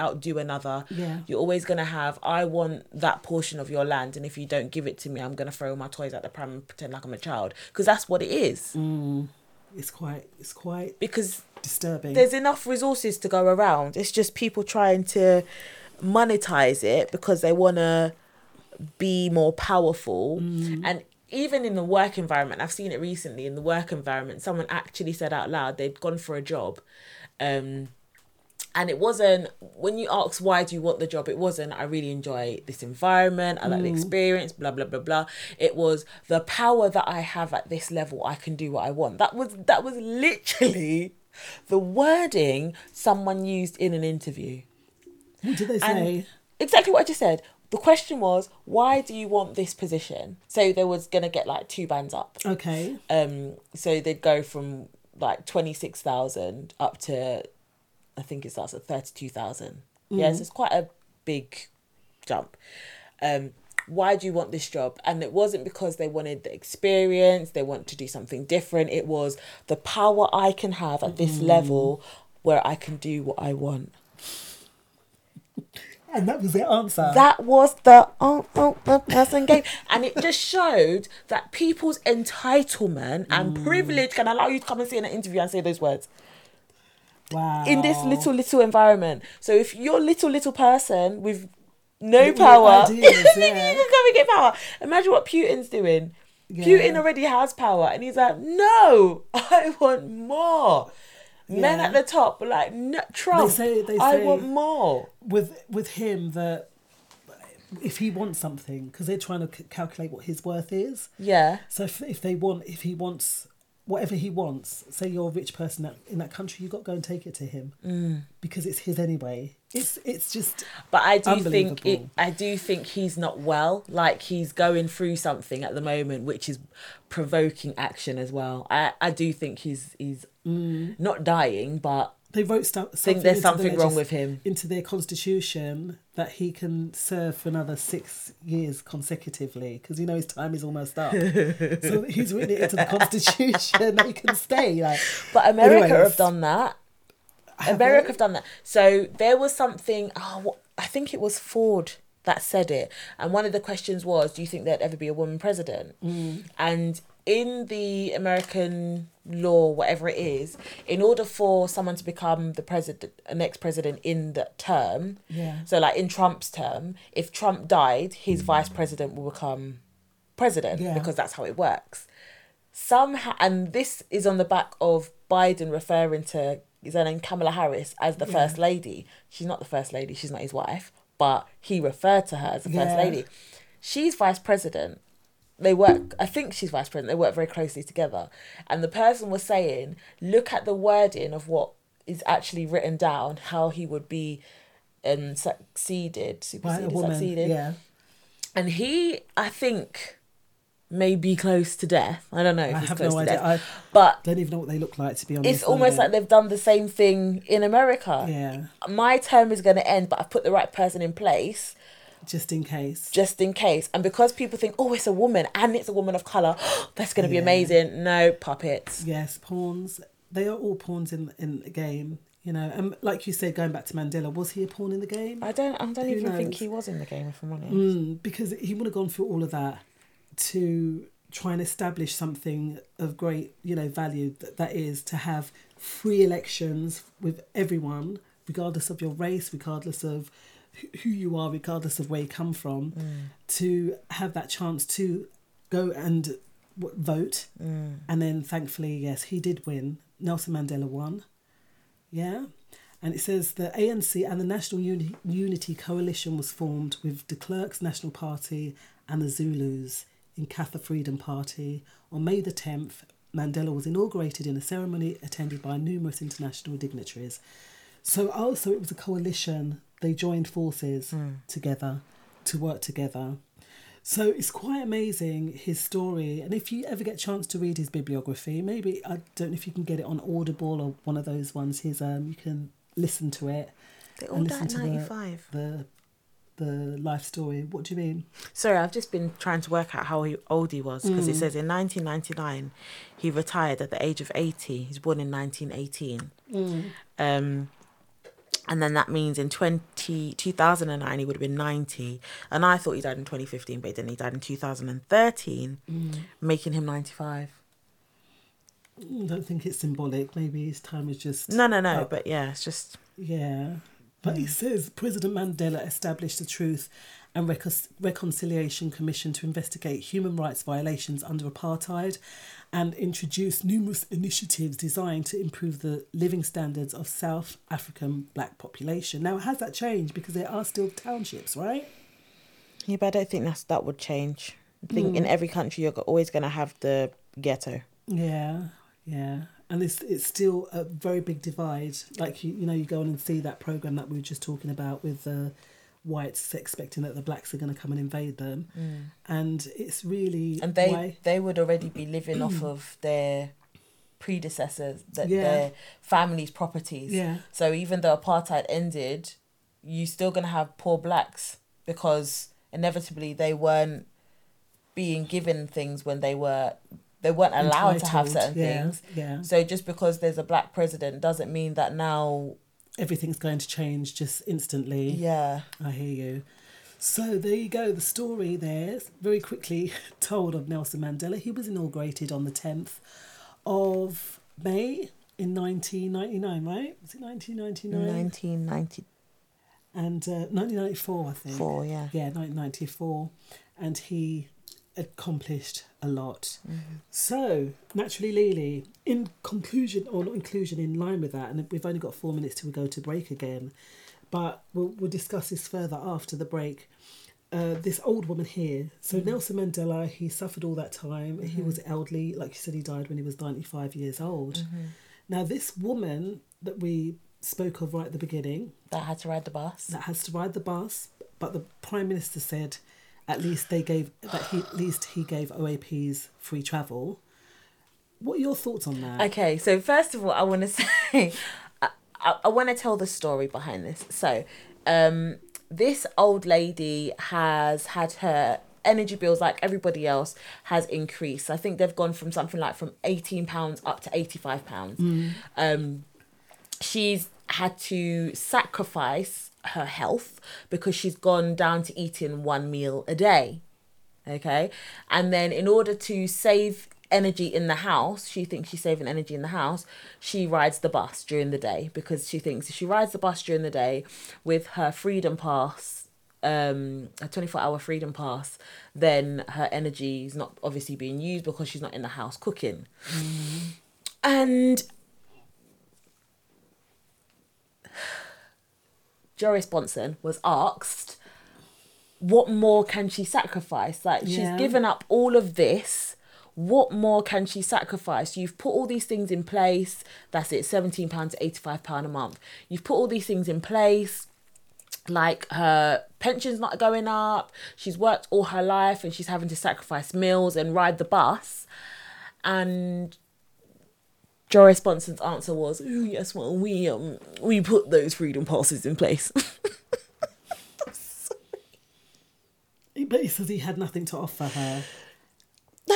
outdo another. Yeah. You're always going to have, I want that portion of your land, and if you don't give it to me, I'm going to throw my toys at the pram and pretend like I'm a child. Because that's what it is. Mm. It's quite because disturbing. There's enough resources to go around. It's just people trying to monetize it because they want to be more powerful. Mm. And even in the work environment, I've seen it recently in the work environment, someone actually said out loud they'd gone for a job. And it wasn't, when you ask why do you want the job, it wasn't, I really enjoy this environment, I like the experience, blah, blah, blah, blah. It was the power that I have at this level, I can do what I want. That was literally the wording someone used in an interview. What did they say? And exactly what I just said. The question was, why do you want this position? So they was going to get like 2 bands up. Okay. So they'd go from like 26,000 up to, I think it starts at 32,000. Mm-hmm. Yeah, so it's quite a big jump. Why do you want this job? And it wasn't because they wanted the experience, they want to do something different. It was the power I can have at this level where I can do what I want. And that was the answer. That was the the person gave. And it just showed that people's entitlement and privilege can allow you to come and sit in an interview and say those words. Wow. In this little environment. So if you're little person with no power, ideas, yeah. You can come and get power. Imagine what Putin's doing. Yeah. Putin already has power and he's like, no, I want more. Yeah. Men at the top, like Trump, they say, I want more. With him, that if he wants something, because they're trying to calculate what his worth is. Yeah. So if he wants whatever he wants, say you're a rich person in that country, you've got to go and take it to him because it's his anyway. It's just. But I do think he's not well. Like he's going through something at the moment, which is provoking action as well. I do think he's not dying, but they wrote think there's something wrong with him into their constitution that he can serve for another 6 years consecutively because you know his time is almost up. So he's written it into the constitution that he can stay. Like, but America have done that. America have done that. So there was something. I think it was Ford that said it, and one of the questions was, "Do you think there'd ever be a woman president?" And in the American law, whatever it is, in order for someone to become the president, next president in that term, so like in Trump's term, if Trump died, his vice president will become president because that's how it works. Somehow, and this is on the back of Biden referring to his name, Kamala Harris, as the first lady. She's not the first lady, she's not his wife, but he referred to her as the first lady. She's vice president. I think she's vice president. They work very closely together. And the person was saying, look at the wording of what is actually written down, how he would be succeeded. Yeah. And he, I think, may be close to death. I don't know if he's close to death. But don't even know what they look like, to be honest. It's almost like they've done the same thing in America. Yeah. My term is going to end, but I've put the right person in place. Just in case. And because people think, oh, it's a woman and it's a woman of colour, that's going to be amazing. No, puppets. Yes, pawns. They are all pawns in the game, you know. And like you said, going back to Mandela, was he a pawn in the game? I don't think he was in the game, if I'm honest. Because he would have gone through all of that to try and establish something of great, you know, value that is to have free elections with everyone, regardless of your race, regardless of who you are, regardless of where you come from, to have that chance to go and vote. And then thankfully, yes, he did win. Nelson Mandela won. Yeah. And it says the ANC and the National Unity Coalition was formed with de Klerk's National Party and the Zulus, Inkatha Freedom Party. On May the 10th, Mandela was inaugurated in a ceremony attended by numerous international dignitaries. So also it was a coalition. They joined forces together to work together. So it's quite amazing, his story. And if you ever get a chance to read his bibliography, maybe, I don't know if you can get it on Audible or one of those ones, his you can listen to it. They all that 95. The life story. What do you mean? Sorry, I've just been trying to work out how old he was, because it says in 1999 he retired at the age of 80. He's born in 1918. And then that means in 2009, he would have been 90. And I thought he died in 2015, but then he died in 2013, making him 95. I don't think it's symbolic. Maybe his time is just... No. But yeah, it's just... Yeah. But it says, President Mandela established the Truth and Reconciliation Commission to investigate human rights violations under apartheid and introduced numerous initiatives designed to improve the living standards of South African black population. Now, has that changed? Because there are still townships, right? Yeah, but I don't think that would change. I think in every country, you're always going to have the ghetto. Yeah. And it's still a very big divide. Like, you know, you go on and see that programme that we were just talking about with the whites expecting that the blacks are going to come and invade them. And it's really... And they would already be living off of their predecessors, that their families' properties. Yeah. So even though apartheid ended, you're still going to have poor blacks because inevitably they weren't being given things when they weren't allowed entitled to have certain things. Yeah. So just because there's a black president doesn't mean that now everything's going to change just instantly. Yeah. I hear you. So there you go, the story there, very quickly told, of Nelson Mandela. He was inaugurated on the 10th of May in 1999, right? Was it 1999? 1990. And 1994, I think. Yeah, 1994. And he accomplished a lot. Mm-hmm. So, naturally, Lily, in conclusion, or not inclusion, in line with that, and we've only got 4 minutes till we go to break again, but we'll discuss this further after the break. This old woman here. So mm-hmm. Nelson Mandela, he suffered all that time. Mm-hmm. He was elderly. Like you said, he died when he was 95 years old. Mm-hmm. Now, this woman that we spoke of right at the beginning... That has to ride the bus. But the Prime Minister said he gave OAPs free travel. What are your thoughts on that? Okay, so first of all, I want to say... I want to tell the story behind this. So, this old lady has had her energy bills, like everybody else, has increased. I think they've gone from something like from £18 up to £85. Mm. She's had to sacrifice her health because she's gone down to eating one meal a day. Okay. And then in order to save energy in the house, she thinks she's saving energy in the house, she rides the bus during the day, because she thinks if she rides the bus during the day with her freedom pass, a 24-hour freedom pass, then her energy is not obviously being used because she's not in the house cooking. Mm-hmm. And Joris Bonson was asked, what more can she sacrifice? Like, she's given up all of this. What more can she sacrifice? You've put all these things in place. That's it, £17 to £85 a month. You've put all these things in place, like her pension's not going up. She's worked all her life and she's having to sacrifice meals and ride the bus. And Joris Bonson's answer was, oh, yes, well, we put those freedom passes in place. I'm sorry. But he says he had nothing to offer her. No.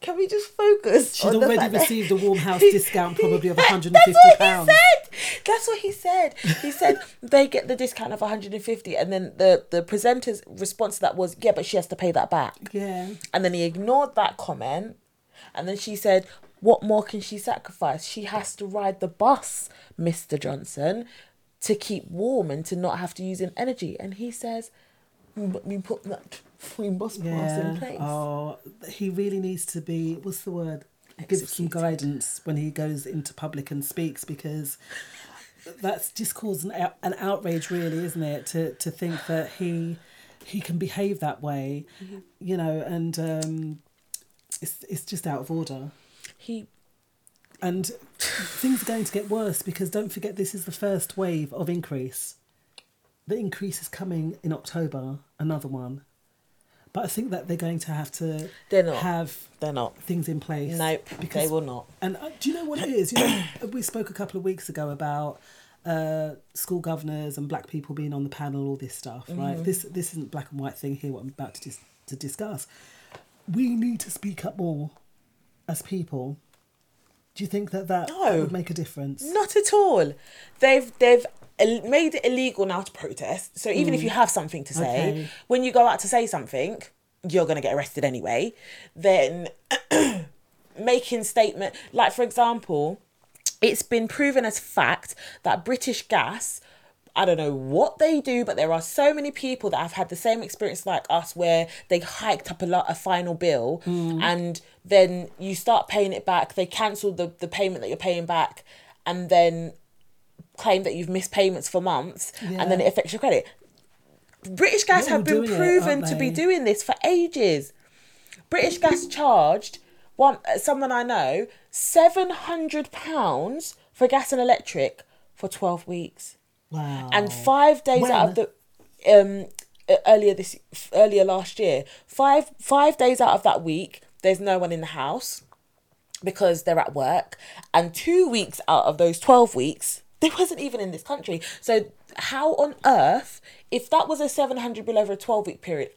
Can we just focus? She's already received a warm house discount, probably of £150. That's what he said. He said they get the discount of £150, and then the presenter's response to that was, yeah, but she has to pay that back. Yeah. And then he ignored that comment, and then she said, what more can she sacrifice? She has to ride the bus, Mr. Johnson, to keep warm and to not have to use an energy. And he says, but we put that free bus pass in place. Oh, he really needs to be, what's the word? Give some guidance when he goes into public and speaks, because that's just caused an outrage, really, isn't it? To think that he can behave that way, mm-hmm. you know, and it's just out of order. And things are going to get worse, because don't forget, this is the first wave of increase. The increase is coming in October, another one. But I think that they're going to have to have things in place. Nope, because they will not. And do you know what it is? You know, we spoke a couple of weeks ago about school governors and black people being on the panel, all this stuff, mm-hmm. right? This isn't black and white thing here, what I'm about to discuss. We need to speak up more as people. Do you think that would make a difference? Not at all. They've made it illegal now to protest. So even if you have something to say, when you go out to say something, you're going to get arrested anyway. Then making statement, like, for example, it's been proven as fact that British Gas, I don't know what they do, but there are so many people that have had the same experience like us, where they hiked up a final bill, and then you start paying it back. They cancel the payment that you're paying back, and then claim that you've missed payments for months, and then it affects your credit. British Gas have been proven to be doing this for ages. British Gas charged someone I know £700 for gas and electric for 12 weeks. Wow! And 5 days out of the earlier last year, five days out of that week, there's no one in the house. because they're at work, and 2 weeks out of those 12 weeks they wasn't even in this country. So how on earth, if that was a 700 bill over a 12-week period,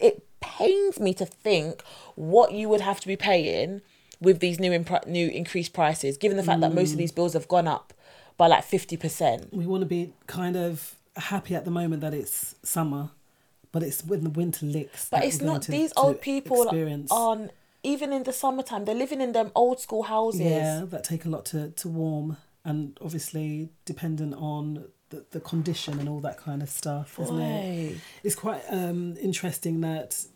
it pains me to think what you would have to be paying with these new increased prices, given the fact that most of these bills have gone up by like 50%. We want to be kind of happy at the moment that it's summer, but it's when the winter licks. But it's not these old people on, even in the summertime, they're living in them old school houses. Yeah, that take a lot to warm, and obviously dependent on the condition and all that kind of stuff, isn't it? It's quite interesting that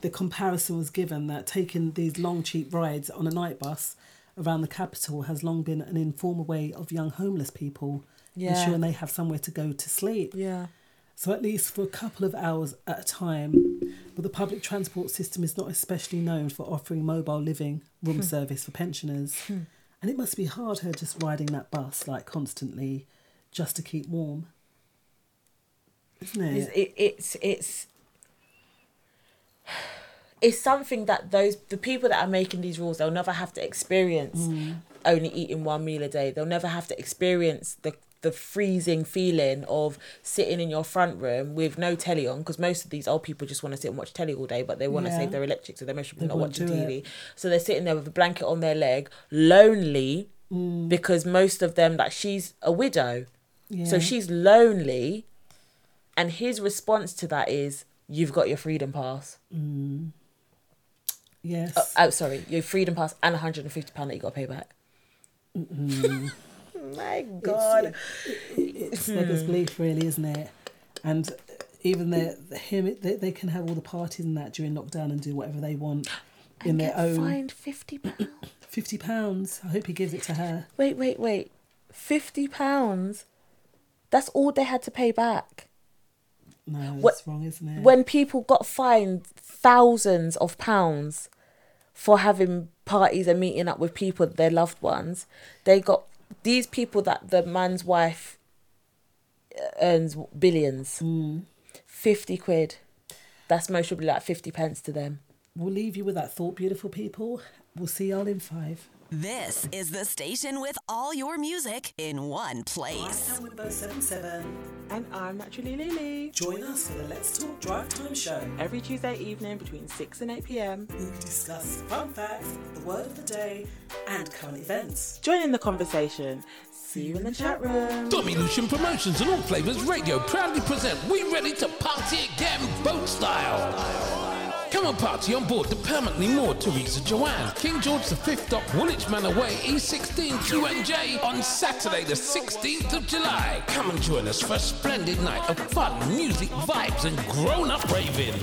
the comparison was given that taking these long, cheap rides on a night bus around the capital has long been an informal way of young homeless people ensuring they have somewhere to go to sleep. Yeah. So at least for a couple of hours at a time. But the public transport system is not especially known for offering mobile living room service for pensioners. And it must be hard, her just riding that bus, like, constantly, just to keep warm. Isn't it? It's something that the people that are making these rules, they'll never have to experience only eating one meal a day. They'll never have to experience the freezing feeling of sitting in your front room with no telly on, because most of these old people just want to sit and watch telly all day, but they want to save their electric, so they're most probably not watching TV. So they're sitting there with a blanket on their leg, lonely, because most of them, like, she's a widow. Yeah. So she's lonely. And his response to that is, you've got your freedom pass. Yes. Sorry, your freedom pass and £150 that you got to pay back. My God. It's beggar's belief, really, isn't it? And even they can have all the parties and that during lockdown and do whatever they want in and their own. Fined £50. £50. I hope he gives it to her. Wait. £50. That's all they had to pay back. No, that's wrong, isn't it? When people got fined thousands of pounds for having parties and meeting up with people, their loved ones, they got these people that the man's wife earns billions, £50. That's most probably like 50p to them. We'll leave you with that thought, beautiful people. We'll see y'all in 5. This is the station with all your music in one place. I'm Bo77. And I'm Naturally Lily. Join us for the Let's Talk Drive Time Show. Every Tuesday evening between 6 and 8 pm. We discuss fun facts, the word of the day, and current events. Join in the conversation. See you in the chat room. Dominution Promotions and All Flavors Radio proudly present We Ready to Party Again, Boat Style. Come and party on board the permanently moored Teresa Joanne, King George V Dock, Woolwich Manor Way, E16 2NJ on Saturday the 16th of July. Come and join us for a splendid night of fun, music, vibes and grown-up raving.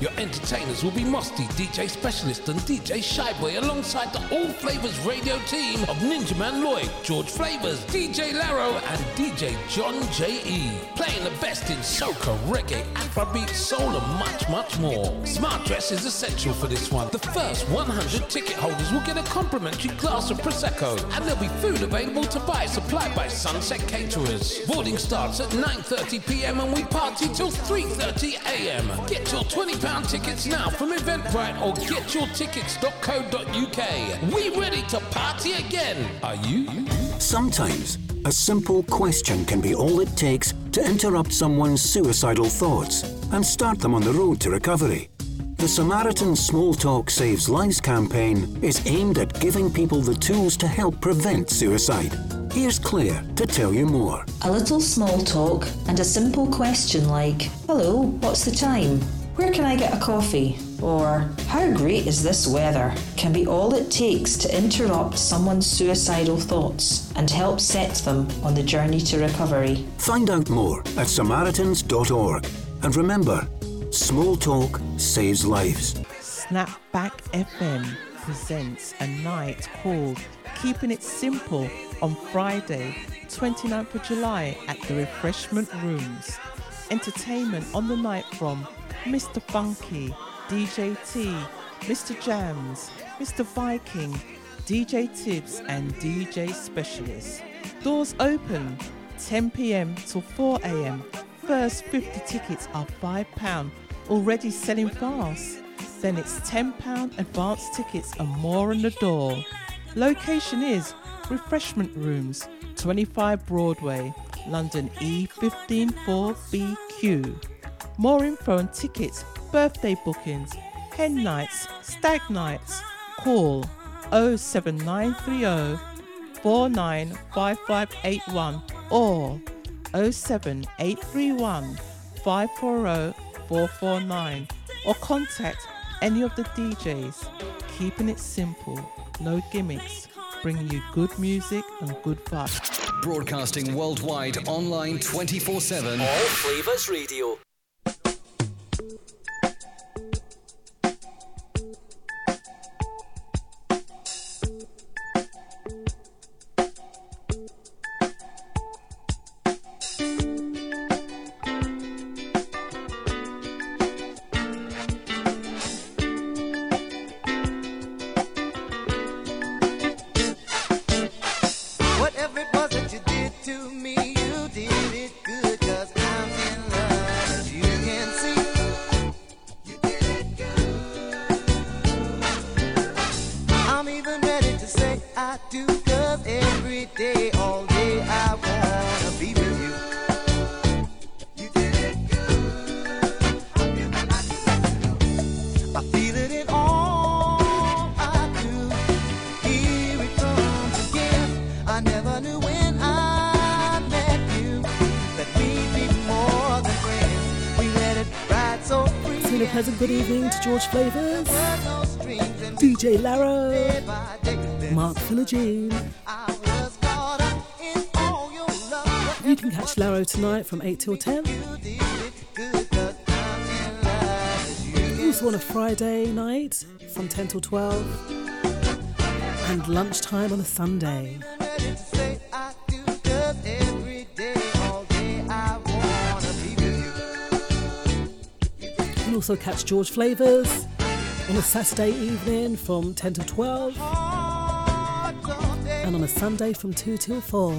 Your entertainers will be Mosty, DJ Specialist and DJ Shyboy, alongside the All Flavors Radio team of Ninja Man Lloyd, George Flavors, DJ Laro and DJ John J.E. Playing the best in soca, reggae, afrobeat, soul and much, much more. Smart dress is essential for this one. The first 100 ticket holders will get a complimentary glass of Prosecco, and there'll be food available to buy supplied by Sunset Caterers. Boarding starts at 9:30pm and we party till 3:30am. Get your £20 tickets now from Eventbrite or getyourtickets.co.uk. We ready to party again. Are you? Sometimes a simple question can be all it takes to interrupt someone's suicidal thoughts and start them on the road to recovery. The Samaritan Small Talk Saves Lives campaign is aimed at giving people the tools to help prevent suicide. Here's Claire to tell you more. A little small talk and a simple question like, hello, what's the time? Where can I get a coffee? Or, how great is this weather? Can be all it takes to interrupt someone's suicidal thoughts and help set them on the journey to recovery. Find out more at samaritans.org. And remember, small talk saves lives. Snapback FM presents a night called Keeping It Simple on Friday, 29th of July at the Refreshment Rooms. Entertainment on the night from Mr. Funky, DJ T, Mr. Jams, Mr. Viking, DJ Tibbs and DJ Specialist. Doors open 10pm till 4am. First 50 tickets are £5. Already selling fast. Then it's £10 advance tickets and more on the door. Location is Refreshment Rooms, 25 Broadway, London E154BQ. More info on tickets, birthday bookings, hen nights, stag nights. Call 07930 495581 or 07831 540 449 or contact any of the DJs. Keeping it simple, no gimmicks, bringing you good music and good vibes. Broadcasting worldwide, online 24/7. All Flavors Radio. Good evening to George Flavors, DJ Laro, Mark Philogene. You can catch Laro tonight from 8 till 10. Also on a Friday night from 10 till 12. And lunchtime on a Sunday. Also catch George Flavors on a Saturday evening from 10 to 12 and on a Sunday from 2 till 4.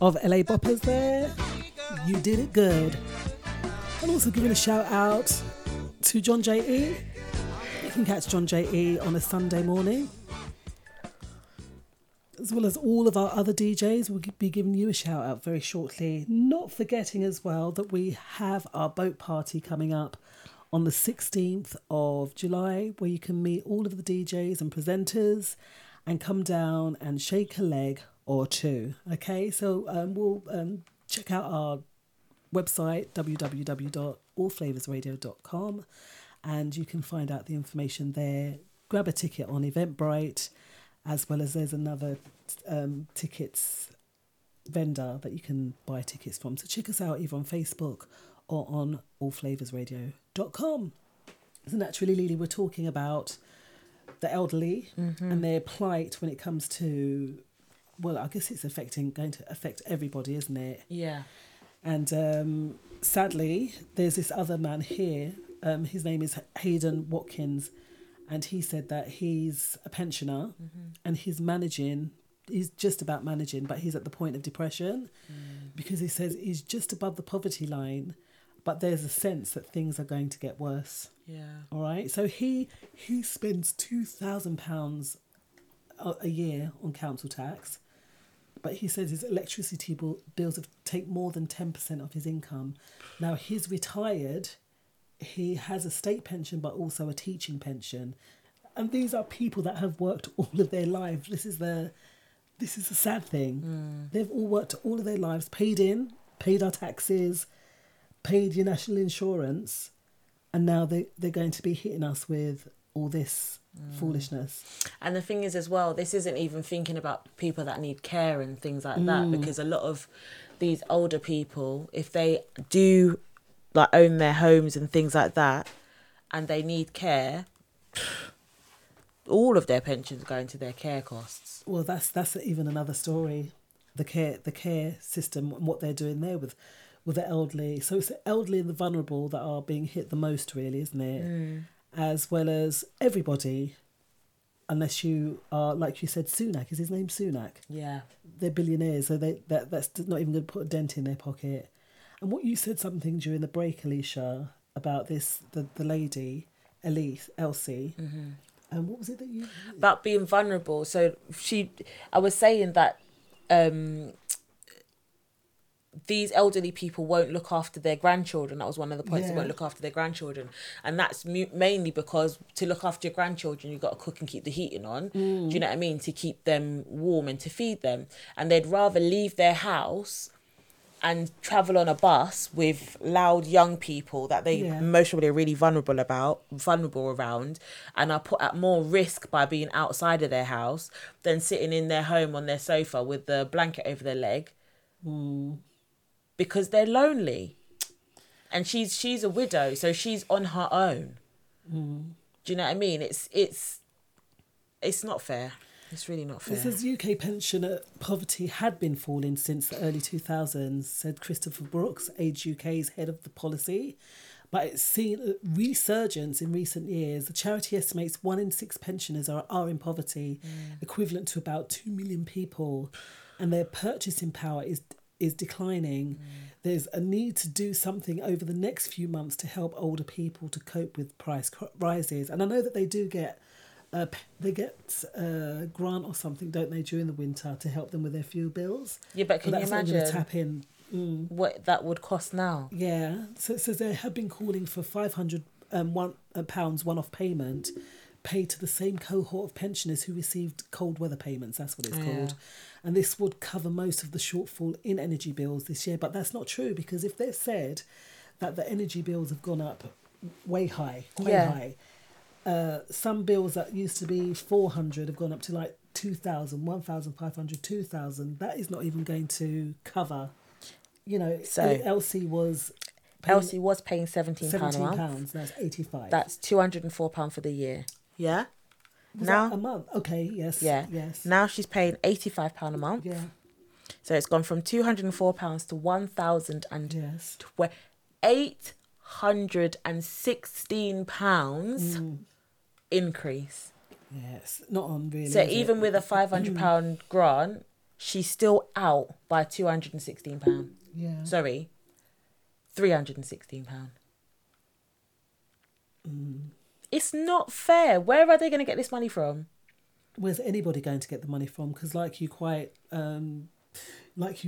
Of LA Boppers there, you did it good. And also giving a shout out to John J.E. You can catch John J.E. on a Sunday morning as well as all of our other DJs, will be giving you a shout out very shortly. Not forgetting as well that we have our boat party coming up on the 16th of July, where you can meet all of the DJs and presenters and come down and shake a leg or two. Okay, so we'll check out our website, www.allflavorsradio.com, and you can find out the information there. Grab a ticket on Eventbrite, as well as there's another tickets vendor that you can buy tickets from. So check us out either on Facebook or on allflavorsradio.com. So naturally, Lily, we're talking about the elderly and their plight when it comes to, well, I guess it's going to affect everybody, isn't it? Yeah. And sadly, there's this other man here. His name is Hayden Watkins. And he said that he's a pensioner and he's just about managing, but he's at the point of depression because he says he's just above the poverty line, but there's a sense that things are going to get worse. Yeah. All right. So he spends £2,000 a year on council tax, but he says his electricity bills take more than 10% of his income. Now, he's retired. He has a state pension, but also a teaching pension. And these are people that have worked all of their lives. This is the sad thing. They've all worked all of their lives, paid our taxes, paid your national insurance, and now they're going to be hitting us with all this foolishness. And the thing is as well, this isn't even thinking about people that need care and things like that, because a lot of these older people, if they do like own their homes and things like that, and they need care, all of their pensions go into their care costs. Well, that's even another story, the care system and what they're doing there with the elderly. So it's the elderly and the vulnerable that are being hit the most, really, isn't it? As well as everybody, unless you are, like you said, Sunak. Is his name Sunak? Yeah. They're billionaires, so that's not even going to put a dent in their pocket. And what you said something during the break, Alicia, about this, the lady, Elsie, and what was it that you... About being vulnerable. So I was saying that these elderly people won't look after their grandchildren. That was one of the points. Yeah. They won't look after their grandchildren. And that's mainly because to look after your grandchildren, you've got to cook and keep the heating on. Do you know what I mean? To keep them warm and to feed them. And they'd rather leave their house and travel on a bus with loud young people that they emotionally are really vulnerable around, and are put at more risk by being outside of their house than sitting in their home on their sofa with the blanket over their leg, because they're lonely. And she's a widow, so she's on her own. Do you know what I mean? It's not fair. It's really not fair. It says UK pensioner poverty had been falling since the early 2000s, said Christopher Brooks, Age UK's head of the policy. But it's seen a resurgence in recent years. The charity estimates 1 in 6 pensioners are in poverty, equivalent to about 2 million people. And their purchasing power is declining. There's a need to do something over the next few months to help older people to cope with price rises. And I know that they do get... they get a grant or something, don't they, during the winter to help them with their fuel bills? Yeah, but can you imagine what that would cost now? Yeah, so it says they have been calling for £500 £1 one-off payment paid to the same cohort of pensioners who received cold weather payments, that's what it's called. And this would cover most of the shortfall in energy bills this year, but that's not true, because if they've said that the energy bills have gone up way high, some bills that used to be £400 have gone up to like £2,000, £1,500, £2,000. That is not even going to cover. You know, so Elsie was paying £17 a month. £17, that's £85. That's £204 for the year. Yeah. Now a month. Okay. Yes. Yeah. Yes. Now she's paying £85 a month. Yeah. So it's gone from £204 to £1,816 increase. Yes, not on really. So even with a £500 grant, she's still out by £216. Yeah. Sorry, £316. It's not fair. Where are they going to get this money from? where's anybody going to get the money from? Because like you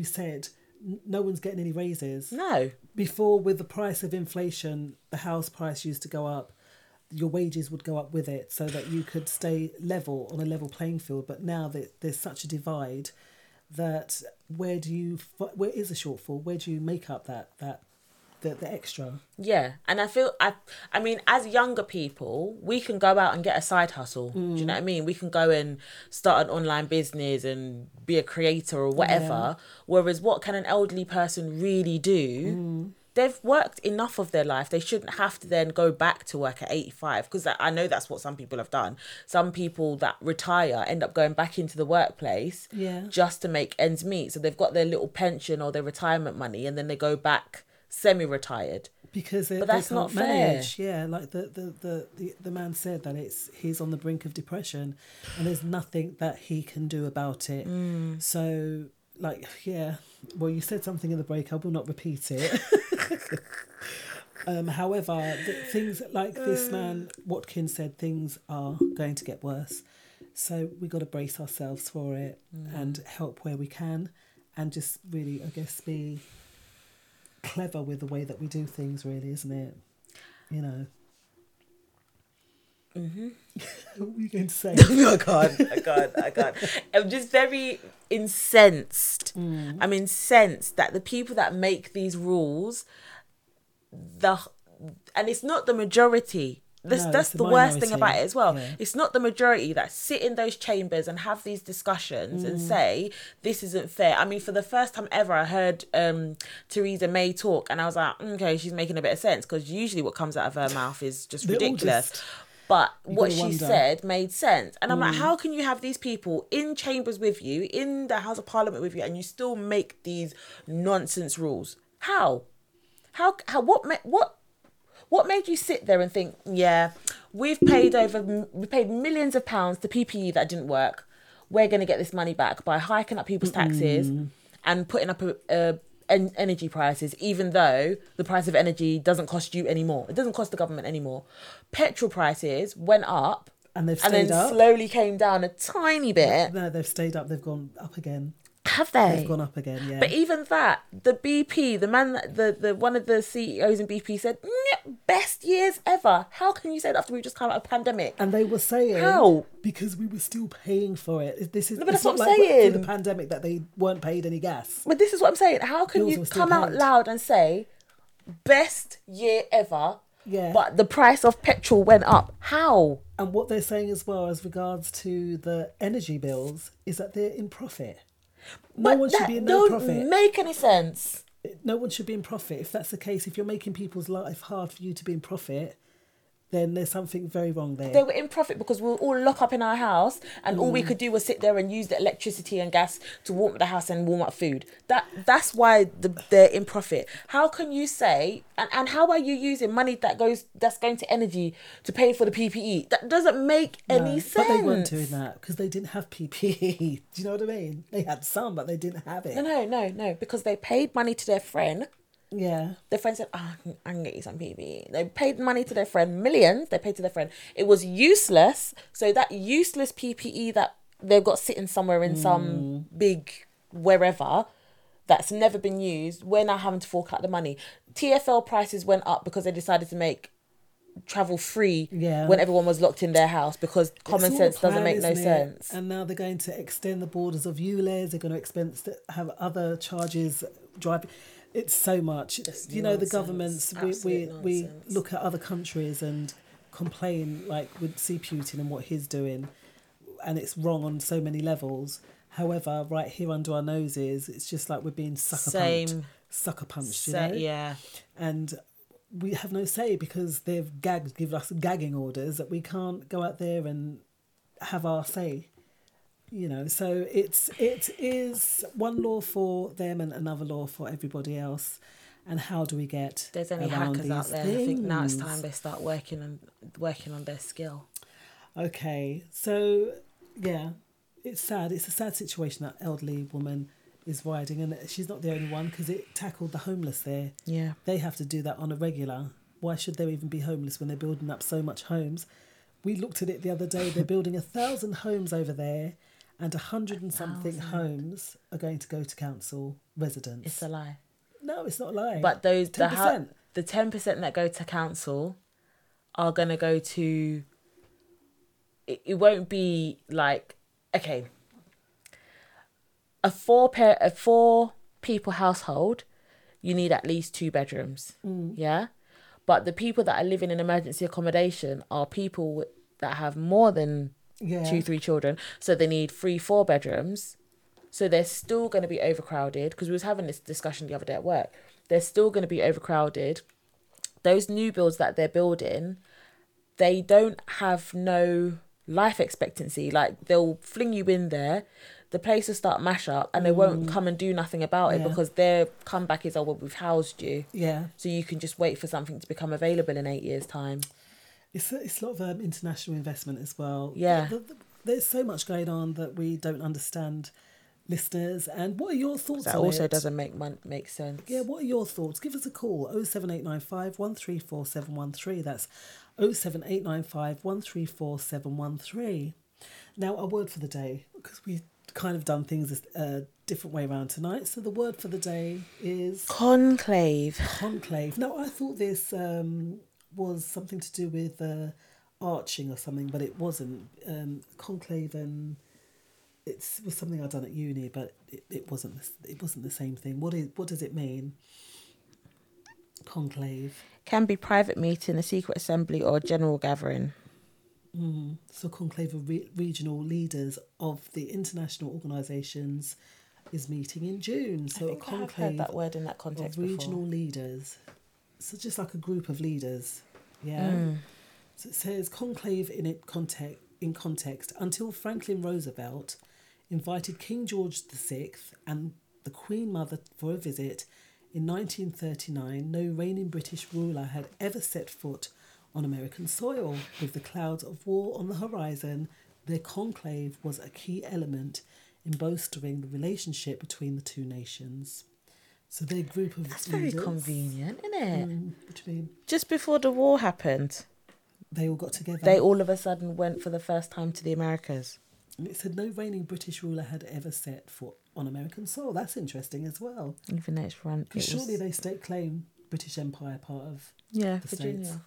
said, no one's getting any raises. No. Before, with the price of inflation, the house price used to go up. Your wages would go up with it so that you could stay level on a level playing field. But now that there's such a divide, that where is the shortfall? Where do you make up that the extra? Yeah, and I feel I mean, as younger people, we can go out and get a side hustle. Mm. Do you know what I mean? We can go and start an online business and be a creator or whatever. Yeah. Whereas, what can an elderly person really do? Mm. They've worked enough of their life. They shouldn't have to then go back to work at 85, because I know that's what some people have done. Some people that retire end up going back into the workplace just to make ends meet. So they've got their little pension or their retirement money, and then they go back semi-retired. But that's not fair. Yeah, like the man said that he's on the brink of depression and there's nothing that he can do about it. Mm. So... well, you said something in the break. I will not repeat it. However, things like this man Watkins said, things are going to get worse. So we got to brace ourselves for it and help where we can, and just really, I guess, be clever with the way that we do things. Really, isn't it? You know. Mm-hmm. What were you going to say? No, I can't. I'm just very incensed. Mm. I'm incensed that the people that make these rules, and it's not the majority. That's the worst thing about it as well. Yeah. It's not the majority that sit in those chambers and have these discussions and say, this isn't fair. I mean, for the first time ever, I heard Theresa May talk, and I was like, okay, she's making a bit of sense, because usually what comes out of her mouth is just ridiculous. But what she said made sense. And I'm like, how can you have these people in chambers with you, in the House of Parliament with you, and you still make these nonsense rules? How? What made you sit there and think, yeah, we paid millions of pounds to PPE that didn't work. We're going to get this money back by hiking up people's taxes and putting up energy prices, even though the price of energy doesn't cost you anymore. It doesn't cost the government anymore. Petrol prices went up and then slowly came down a tiny bit. No, they've stayed up. They've gone up again. Have they? They've gone up again, yeah. But even that, the BP, the man, the one of the CEOs in BP said, best years ever. How can you say that after we've just come out of a pandemic? And they were saying, how? Because we were still paying for it. But that's what I'm saying. Through the pandemic that they weren't paid any gas. But this is what I'm saying. How can you come out loud and say, best year ever, but the price of petrol went up? How? And what they're saying as well as regards to the energy bills is that they're in profit. No one should be in profit. That don't make any sense. No one should be in profit. If that's the case, if you're making people's life hard for you to be in profit, then there's something very wrong there. They were in profit because we were all locked up in our house and all we could do was sit there and use the electricity and gas to warm the house and warm up food. That's why they're in profit. How can you say, and how are you using money that's going to energy to pay for the PPE? That doesn't make any sense. But they weren't doing that because they didn't have PPE. Do you know what I mean? They had some, but they didn't have it. No, because they paid money to their friend. Yeah. Their friend said, I can get you some PPE. They paid money to their friend, millions they paid to their friend. It was useless. So that useless PPE that they've got sitting somewhere in some big wherever that's never been used, we're now having to fork out the money. TfL prices went up because they decided to make travel free when everyone was locked in their house because common sense doesn't make no sense. And now they're going to extend the borders of ULEZ. They're going to have other charges driving... It's so much. Just you know, nonsense. The governments, we look at other countries and complain, like we see Putin and what he's doing, and it's wrong on so many levels. However, right here under our noses, it's just like we're being sucker punched, you know? Yeah. And we have no say because they've given us gagging orders that we can't go out there and have our say. You know, so it is one law for them and another law for everybody else. And how do we get there's any hackers out there? Things? I think now it's time they start working on their skill. Okay, so yeah, it's sad. It's a sad situation that elderly woman is riding, and she's not the only one because it tackled the homeless there. Yeah, they have to do that on a regular. Why should they even be homeless when they're building up so much homes? We looked at it the other day. They're building 1,000 homes over there, and 100 and something homes are going to go to council residents. It's a lie. No, it's not a lie. But those 10%. The 10% that go to council are going to go to... It won't be like... Okay. A four people household, you need at least 2 bedrooms. Mm. Yeah? But the people that are living in emergency accommodation are people that have more than 2-3 children. So they need 3-4 bedrooms. So they're still going to be overcrowded, because we was having this discussion the other day at work. They're still going to be overcrowded. Those new builds that they're building, they don't have no life expectancy. Like, they'll fling you in there, the place will start mash up, and they won't come and do nothing about it, because their comeback is, oh, well, we've housed you. Yeah. So you can just wait for something to become available in 8 years' time. It's a lot of international investment as well. Yeah. There's so much going on that we don't understand, listeners. And what are your thoughts on it? That also doesn't make sense. Yeah, what are your thoughts? Give us a call, 07895 134713. That's 07895 134713. Now, a word for the day, because we kind of done things a different way around tonight. So the word for the day is... Conclave. Now, I thought this was something to do with arching or something, but it wasn't. Conclave, and it was something I'd done at uni, but it wasn't the same thing. What does it mean? Conclave. Can be private meeting, a secret assembly, or a general gathering. Mm. So conclave of regional leaders of the international organisations is meeting in June. So I think a conclave, I have heard that word in that context of regional leaders. So just like a group of leaders, yeah. Mm. So it says conclave in context until Franklin Roosevelt invited King George VI and the Queen Mother for a visit in 1939. No reigning British ruler had ever set foot on American soil. With the clouds of war on the horizon, their conclave was a key element in bolstering the relationship between the two nations. So their group of That's leaders, very convenient, isn't it? What do you mean? Just before the war happened, they all got together. They all of a sudden went for the first time to the Americas. And it said no reigning British ruler had ever set foot on American soil. That's interesting as well. Even though it's run... Because surely they stake claim British Empire part of the Virginia. States.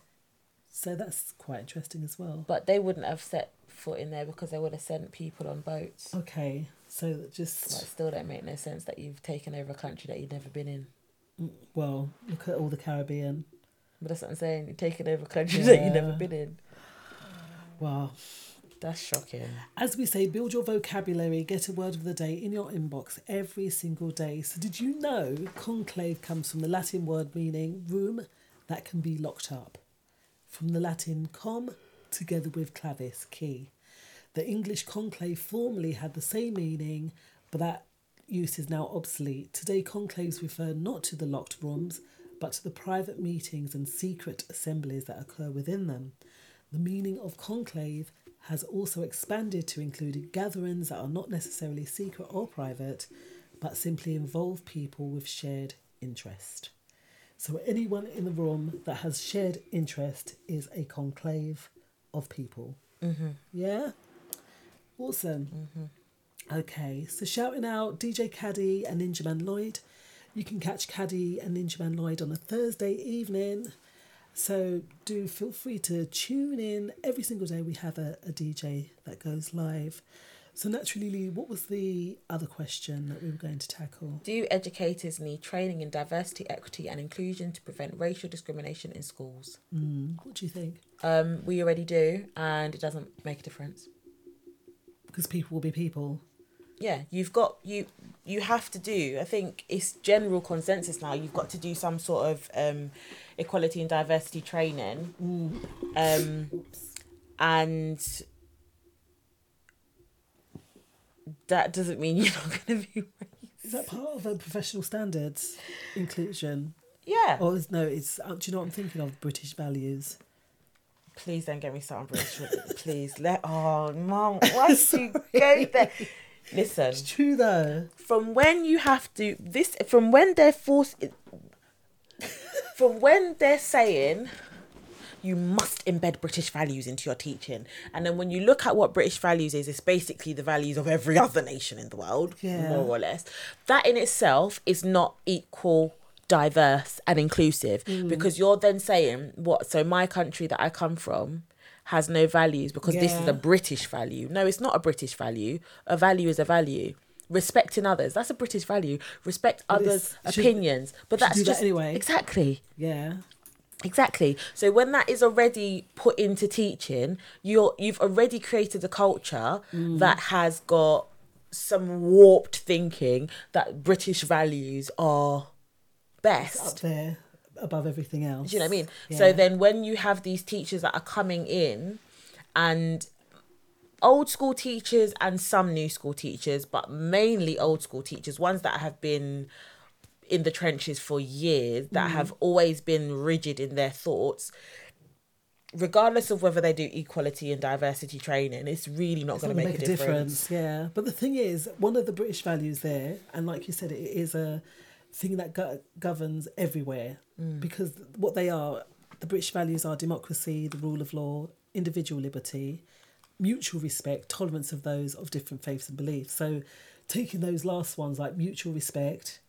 So that's quite interesting as well. But they wouldn't have set foot in there, because they would have sent people on boats. Okay, so that just... Like, still don't make no sense that you've taken over a country that you've never been in. Well, look at all the Caribbean. But that's what I'm saying, you're taking over a country that you've never been in. Wow. That's shocking. As we say, build your vocabulary, get a word of the day in your inbox every single day. So did you know conclave comes from the Latin word meaning room that can be locked up? From the Latin com, together with clavis, key. The English conclave formerly had the same meaning, but that use is now obsolete. Today, conclaves refer not to the locked rooms, but to the private meetings and secret assemblies that occur within them. The meaning of conclave has also expanded to include gatherings that are not necessarily secret or private, but simply involve people with shared interest. So anyone in the room that has shared interest is a conclave of people. Mm-hmm. Yeah? Awesome. Mm-hmm. Okay, so shouting out DJ Caddy and Ninja Man Lloyd. You can catch Caddy and Ninja Man Lloyd on a Thursday evening. So do feel free to tune in. Every single day we have a DJ that goes live. So naturally, Lee, what was the other question that we were going to tackle? Do educators need training in diversity, equity and inclusion to prevent racial discrimination in schools? What do you think? We already do, and it doesn't make a difference. Because people will be people. Yeah, you have to do, I think it's general consensus now, you've got to do some sort of equality and diversity training. And... that doesn't mean you're not going to be racist. Is that part of professional standards inclusion? Yeah. Or no, it's... do you know what I'm thinking of? British values. Please don't get me started on British. Please. Oh, Mum, why did you go there? Listen. It's true though. From when they're saying you must embed British values into your teaching. And then when you look at what British values is, it's basically the values of every other nation in the world, more or less. That in itself is not equal, diverse and inclusive, because you're then saying, what, so my country that I come from has no values because this is a British value. No, it's not a British value. A value is a value. Respecting others, that's a British value. Respect others' opinions. But that's just... anyway. Exactly. Yeah. Exactly. So when that is already put into teaching, you've already created a culture that has got some warped thinking that British values are best. It's up there above everything else. Do you know what I mean? Yeah. So then when you have these teachers that are coming in, and... old school teachers and some new school teachers, but mainly old school teachers, ones that have been in the trenches for years, that have always been rigid in their thoughts, regardless of whether they do equality and diversity training, it's really not going to make a difference. Yeah, but the thing is, one of the British values there, and like you said, it is a thing that governs everywhere, because what they are, the British values are democracy, the rule of law, individual liberty, mutual respect, tolerance of those of different faiths and beliefs. So taking those last ones, like mutual respect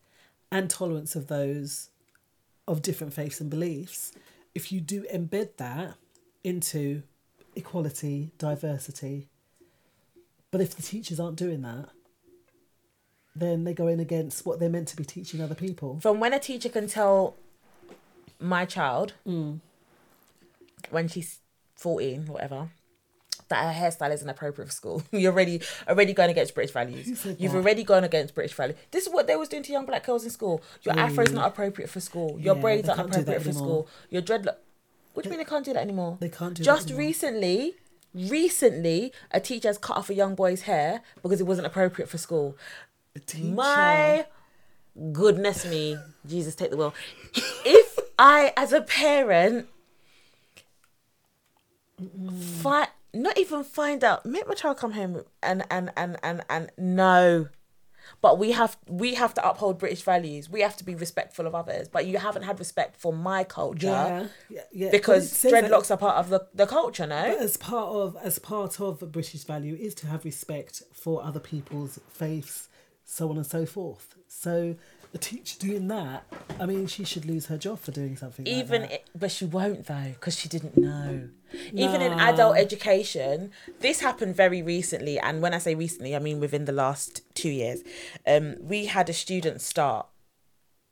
and tolerance of those of different faiths and beliefs, if you do embed that into equality, diversity, but if the teachers aren't doing that, then they go in against what they're meant to be teaching other people. From when a teacher can tell my child when she's 14, whatever, that her hairstyle isn't appropriate for school. You're already going against British values. You've already gone against British values. This is what they was doing to young black girls in school. Your afro is not appropriate for school. Your braids aren't appropriate for school. Your dreadlock. What do you mean they can't do that anymore? They can't do that anymore. Just recently, a teacher has cut off a young boy's hair because it wasn't appropriate for school. My goodness me. Jesus, take the wheel. If I, as a parent, not even find out, make my child come home and no. But we have to uphold British values. We have to be respectful of others. But you haven't had respect for my culture, because dreadlocks are part of the culture, no? But as part of a British value is to have respect for other people's faiths, so on and so forth. So the teacher doing that, I mean, she should lose her job for doing something like that. But she won't, though, because she didn't know. No. Even in adult education, this happened very recently. And when I say recently, I mean within the last 2 years. We had a student start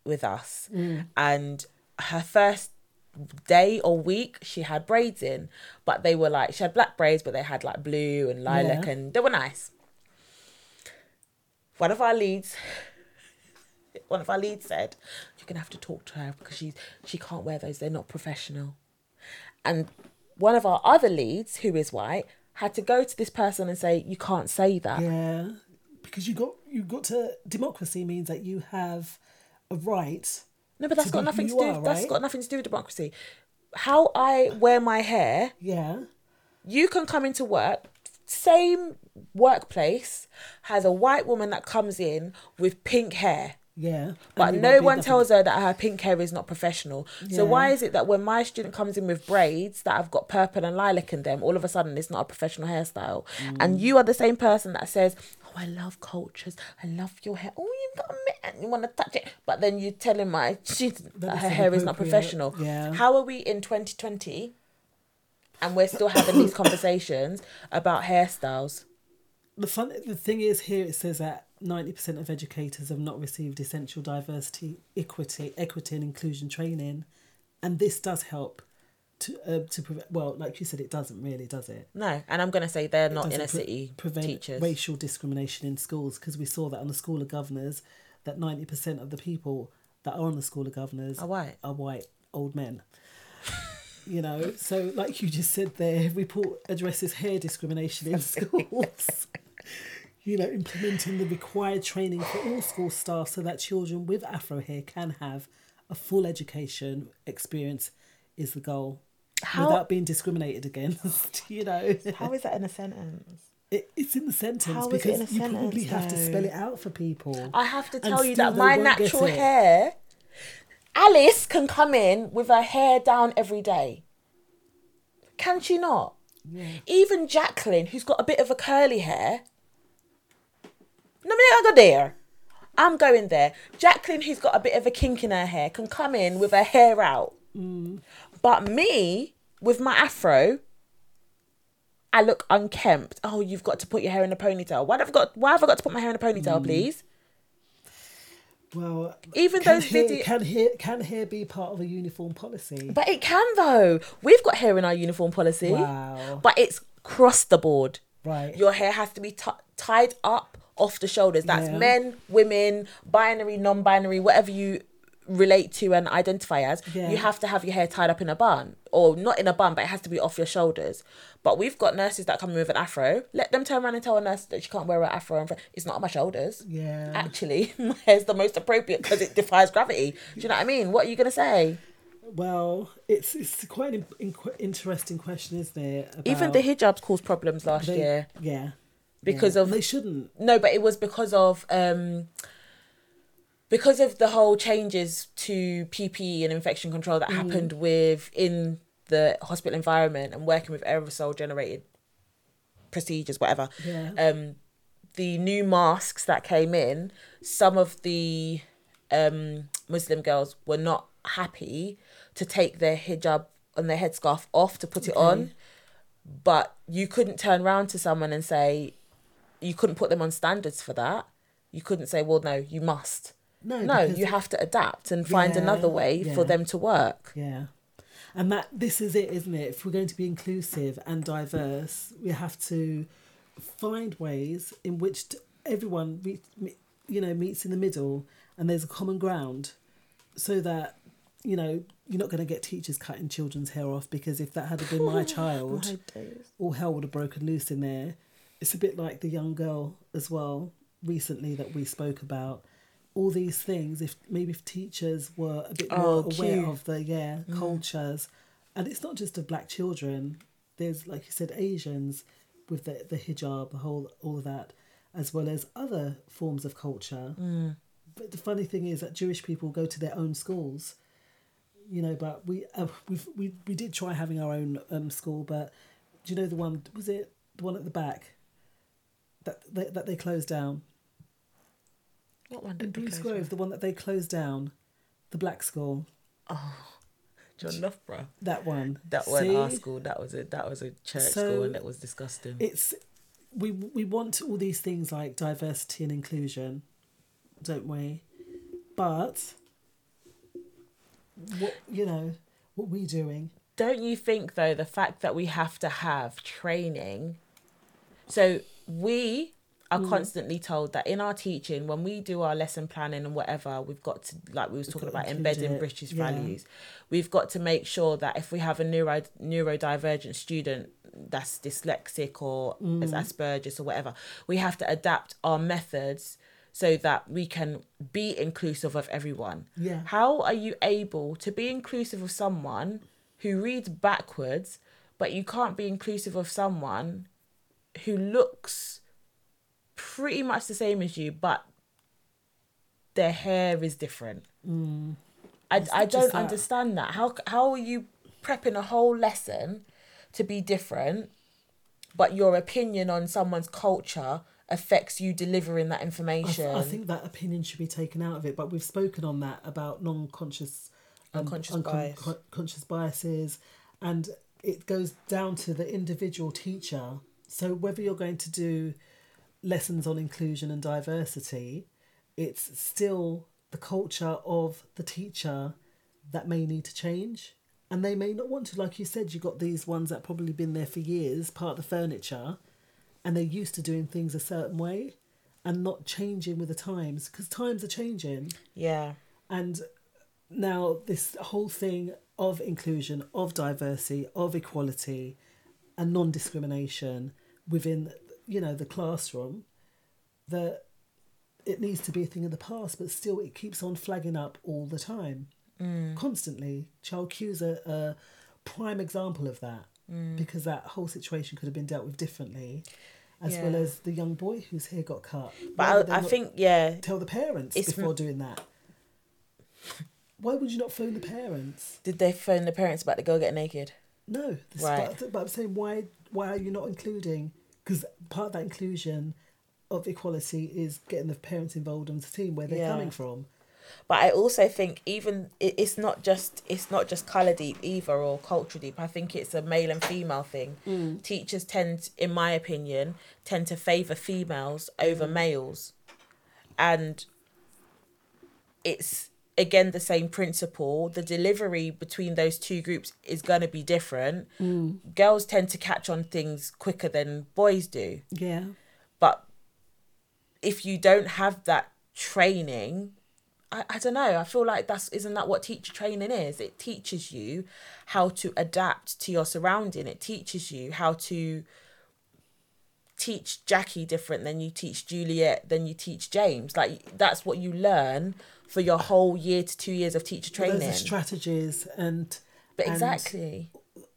with us. And her first day or week, she had braids in. But they were like, she had black braids, but they had like blue and lilac and they were nice. One of our leads said, "You're going to have to talk to her because she can't wear those. They're not professional." And one of our other leads, who is white, had to go to this person and say, "You can't say that." Yeah, because you got to... democracy means that you have a right. No, but that's got nothing to do with democracy. How I wear my hair. Yeah. You can come into work. Same workplace has a white woman that comes in with pink hair. Yeah. But no one tells her that her pink hair is not professional. Yeah. So why is it that when my student comes in with braids that have got purple and lilac in them, all of a sudden it's not a professional hairstyle? And you are the same person that says, "Oh, I love cultures. I love your hair. Oh, you've got a man. You want to touch it." But then you're telling my student that her hair is not professional. Yeah. How are we in 2020 and we're still having these conversations about hairstyles? The thing is, here it says that 90% of educators have not received essential diversity, equity and inclusion training, and this does help to prevent... well, like you said, it doesn't really, does it? No, and I'm going to say they're not inner city teachers. Racial discrimination in schools, because we saw that on the School of Governors, that 90% of the people that are on the School of Governors are white old men. You know, so like you just said there, report addresses hair discrimination in schools. You know, implementing the required training for all school staff so that children with afro hair can have a full education experience is the goal. Without being discriminated against, you know. How is that in a sentence? It's in the sentence. How because you sentence, probably have to spell it out for people. I have to tell you that my natural hair... Alice can come in with her hair down every day. Can she not? Yeah. Even Jacqueline, who's got a bit of a curly hair. No, I go there. I'm going there. Jacqueline, who's got a bit of a kink in her hair, can come in with her hair out. Mm. But me, with my afro, I look unkempt. Oh, you've got to put your hair in a ponytail. Why have I got to put my hair in a ponytail, please? Well, even those videos can hair be part of a uniform policy? But it can though. We've got hair in our uniform policy. Wow. But it's cross the board. Right. Your hair has to be tied up off the shoulders. That's men, women, binary, non-binary, whatever you relate to and identify as. Yeah. You have to have your hair tied up in a bun, or not in a bun, but it has to be off your shoulders. But we've got nurses that come in with an afro. Let them turn around and tell a nurse that she can't wear an afro. It's not on my shoulders. Yeah. Actually, my hair's the most appropriate because it defies gravity. Do you know what I mean? What are you going to say? Well, it's quite an interesting question, isn't it? About... Even the hijabs caused problems last year. Yeah. Because of... They shouldn't. No, but it was because of the whole changes to PPE and infection control that happened within the hospital environment and working with aerosol generated procedures, whatever. Yeah. The new masks that came in, some of the Muslim girls were not happy to take their hijab and their headscarf off to put it on. But you couldn't turn around to someone and say, you couldn't put them on standards for that. You couldn't say, well, no, you must. No, you have to adapt and find another way for them to work. Yeah. And this is it, isn't it? If we're going to be inclusive and diverse, we have to find ways in which everyone meets in the middle and there's a common ground, so that, you know, you're not going to get teachers cutting children's hair off, because if that had been my child, all hell would have broken loose in there. It's a bit like the young girl as well recently that we spoke about. All these things, if teachers were a bit more aware of the cultures, and it's not just of black children. There's, like you said, Asians with the hijab, the whole all of that, as well as other forms of culture. Mm. But the funny thing is that Jewish people go to their own schools, you know. But we did try having our own school, but do you know the one at the back that they closed down? What one did they close down? The one that they closed down, the black school. Oh, John Loughborough. That one. That wasn't our school. That was a church school, and it was disgusting. It's we want all these things like diversity and inclusion, don't we? But what we're doing. Don't you think though the fact that we have to have training? So we are constantly told that in our teaching, when we do our lesson planning and whatever, we've got to, like we was talking about, embedding British values. We've got to make sure that if we have a neurodivergent student that's dyslexic or as Asperger's or whatever, we have to adapt our methods so that we can be inclusive of everyone. Yeah. How are you able to be inclusive of someone who reads backwards, but you can't be inclusive of someone who looks pretty much the same as you, but their hair is different? I don't understand that. How are you prepping a whole lesson to be different, but your opinion on someone's culture affects you delivering that information? I think that opinion should be taken out of it, but we've spoken on that about unconscious biases, and it goes down to the individual teacher. So whether you're going to do lessons on inclusion and diversity, it's still the culture of the teacher that may need to change, and they may not want to. Like you said, you got these ones that probably been there for years, part of the furniture, and they're used to doing things a certain way and not changing with the times, because times are changing. Yeah. And now this whole thing of inclusion, of diversity, of equality and non-discrimination within the classroom, that it needs to be a thing of the past, but still it keeps on flagging up all the time, constantly. Child Q's a prime example of that, because that whole situation could have been dealt with differently, as well as the young boy whose hair got cut. But I think, tell the parents before doing that. Why would you not phone the parents? Did they phone the parents about the girl getting naked? No, this right. But I'm saying why are you not including? Because part of that inclusion of equality is getting the parents involved and the team where they're coming from. But I also think even it's not just colour deep either or culture deep. I think it's a male and female thing. Mm. Teachers tend, in my opinion, to favour females over males, and it's again the same principle. The delivery between those two groups is going to be different. Mm. Girls tend to catch on things quicker than boys do. Yeah, but if you don't have that training. I don't know. I feel like isn't that what teacher training is? It teaches you how to adapt to your surrounding. It teaches you how to teach Jackie different than you teach Juliet, than you teach James. Like that's what you learn for your whole year to 2 years of teacher training. Those are strategies and exactly.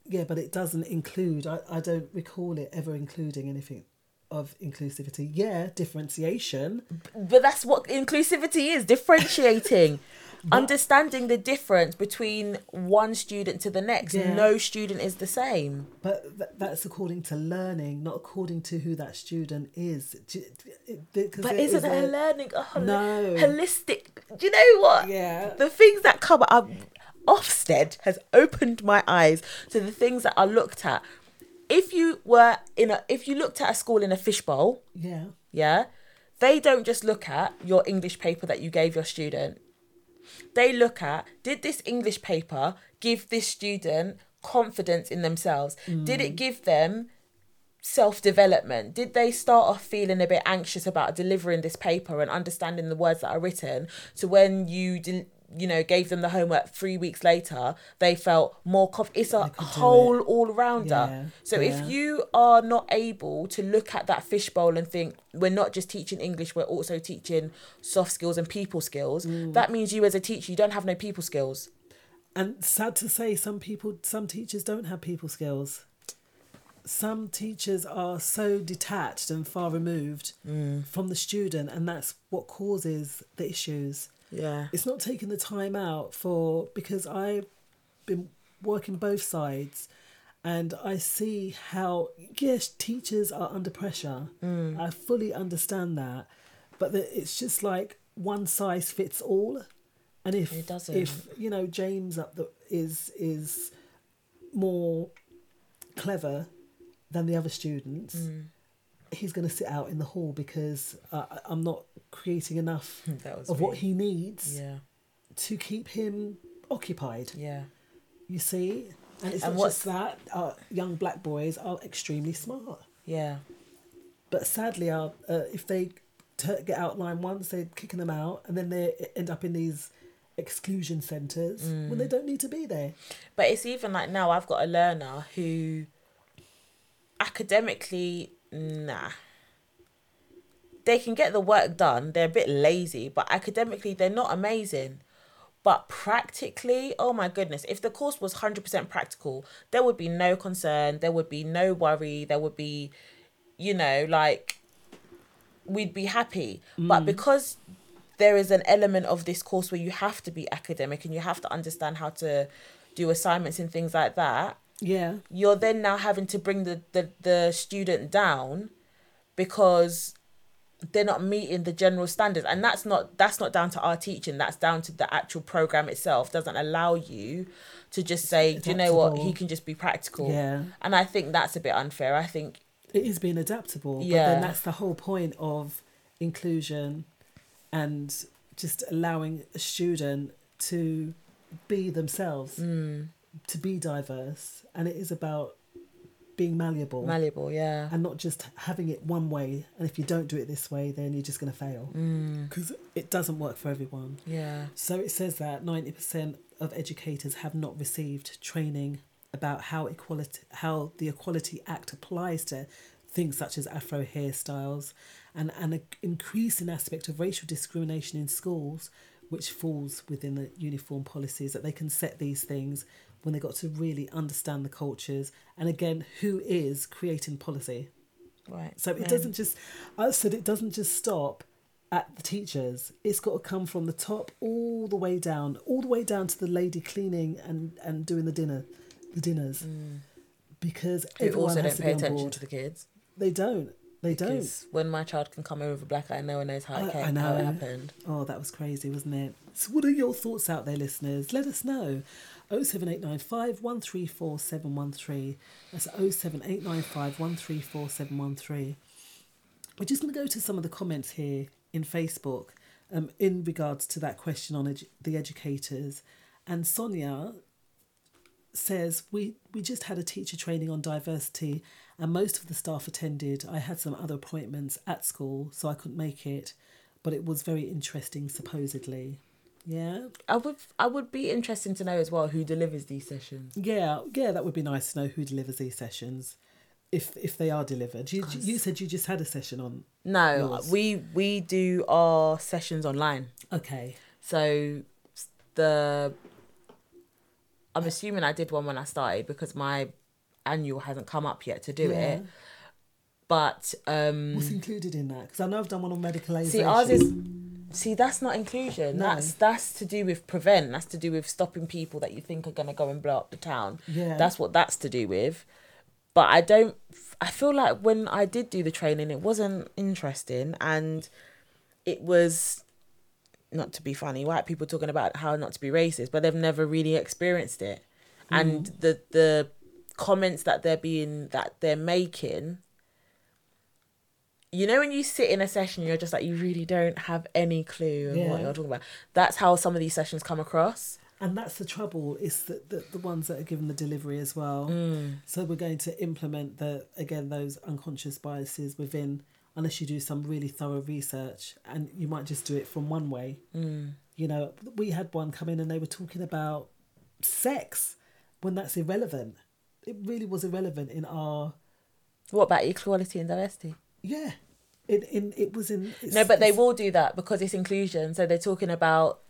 Yeah, but it doesn't include. I don't recall it ever including anything of inclusivity. Yeah, differentiation. But that's what inclusivity is, differentiating. Understanding the difference between one student to the next. Yeah. No student is the same. But that's according to learning, not according to who that student is. But isn't her learning holistic? Do you know what? Yeah. The things that come up, Ofsted has opened my eyes to the things that are looked at. If you looked at a school in a fishbowl, they don't just look at your English paper that you gave your student. They look at, did this English paper give this student confidence in themselves? Mm. Did it give them self-development? Did they start off feeling a bit anxious about delivering this paper and understanding the words that are written? So when you gave them the homework 3 weeks later, they felt more confident. It's a whole all-rounder. Yeah, so if you are not able to look at that fishbowl and think, we're not just teaching English, we're also teaching soft skills and people skills, that means you as a teacher, you don't have no people skills. And sad to say, some teachers don't have people skills. Some teachers are so detached and far removed from the student, and that's what causes the issues. Yeah, it's not taking the time out because I've been working both sides, and I see how teachers are under pressure. Mm. I fully understand that, but it's just like one size fits all, and if James is more clever than the other students. Mm. He's going to sit out in the hall because I'm not creating enough of what he needs to keep him occupied. Yeah, you see? And it's not just that. Our young black boys are extremely smart. Yeah. But sadly, if they get outlined once, they're kicking them out, and then they end up in these exclusion centres when they don't need to be there. But it's even like now I've got a learner who academically... Nah. They can get the work done. They're a bit lazy, but academically, they're not amazing. But practically, oh my goodness, if the course was 100% practical, there would be no concern. There would be no worry. There would be, we'd be happy. Mm. But because there is an element of this course where you have to be academic and you have to understand how to do assignments and things like that, yeah, you're then now having to bring the student down because they're not meeting the general standards, and that's not down to our teaching. That's down to the actual program itself. Doesn't allow you to just say, adaptable. Do you know what, he can just be practical. Yeah, and I think that's a bit unfair. I think it is being adaptable. Yeah, but then that's the whole point of inclusion and just allowing a student to be themselves. Mm. To be diverse, and it is about being malleable, yeah, and not just having it one way, and if you don't do it this way then you're just going to fail because it doesn't work for everyone. Yeah, so it says that 90% of educators have not received training about how the Equality Act applies to things such as Afro hairstyles and an increasing aspect of racial discrimination in schools, which falls within the uniform policies, that they can set these things when they got to really understand the cultures and again who is creating policy. Right. So it doesn't just stop at the teachers. It's got to come from the top all the way down to the lady cleaning and doing the dinner the dinners because everyone also has don't to pay be on attention board. To the kids. They don't. They because don't. When my child can come over with a black eye, no one knows how it came, how it happened. Oh, that was crazy, wasn't it? So what are your thoughts out there, listeners? Let us know. 07895 134 713. That's 07895 134 713. We're just going to go to some of the comments here in Facebook in regards to that question on the educators. And Sonia says, we just had a teacher training on diversity and most of the staff attended. I had some other appointments at school, so I couldn't make it, but it was very interesting, supposedly. Yeah. I would be interested to know as well who delivers these sessions. Yeah, that would be nice to know who delivers these sessions. If they are delivered. You said you just had a session on... No, yours. We do our sessions online. Okay. So I'm assuming I did one when I started because my annual hasn't come up yet to do it. But... what's included in that? Because I know I've done one on medicalisation. See, ours is... See, that's not inclusion. No. That's to do with prevent. That's to do with stopping people that you think are going to go and blow up the town. Yeah. That's what that's to do with. But I feel like when I did do the training, it wasn't interesting and it was, not to be funny, white people talking about how not to be racist, but they've never really experienced it. Mm. And the comments that they're making, you know, when you sit in a session, you're just like, you really don't have any clue on what you're talking about. That's how some of these sessions come across. And that's the trouble, is that the ones that are given the delivery as well. Mm. So we're going to implement, those unconscious biases within, unless you do some really thorough research, and you might just do it from one way. Mm. You know, we had one come in and they were talking about sex when that's irrelevant. It really was irrelevant in our... What about equality and diversity? Yeah. But they will do that because it's inclusion. So they're talking about...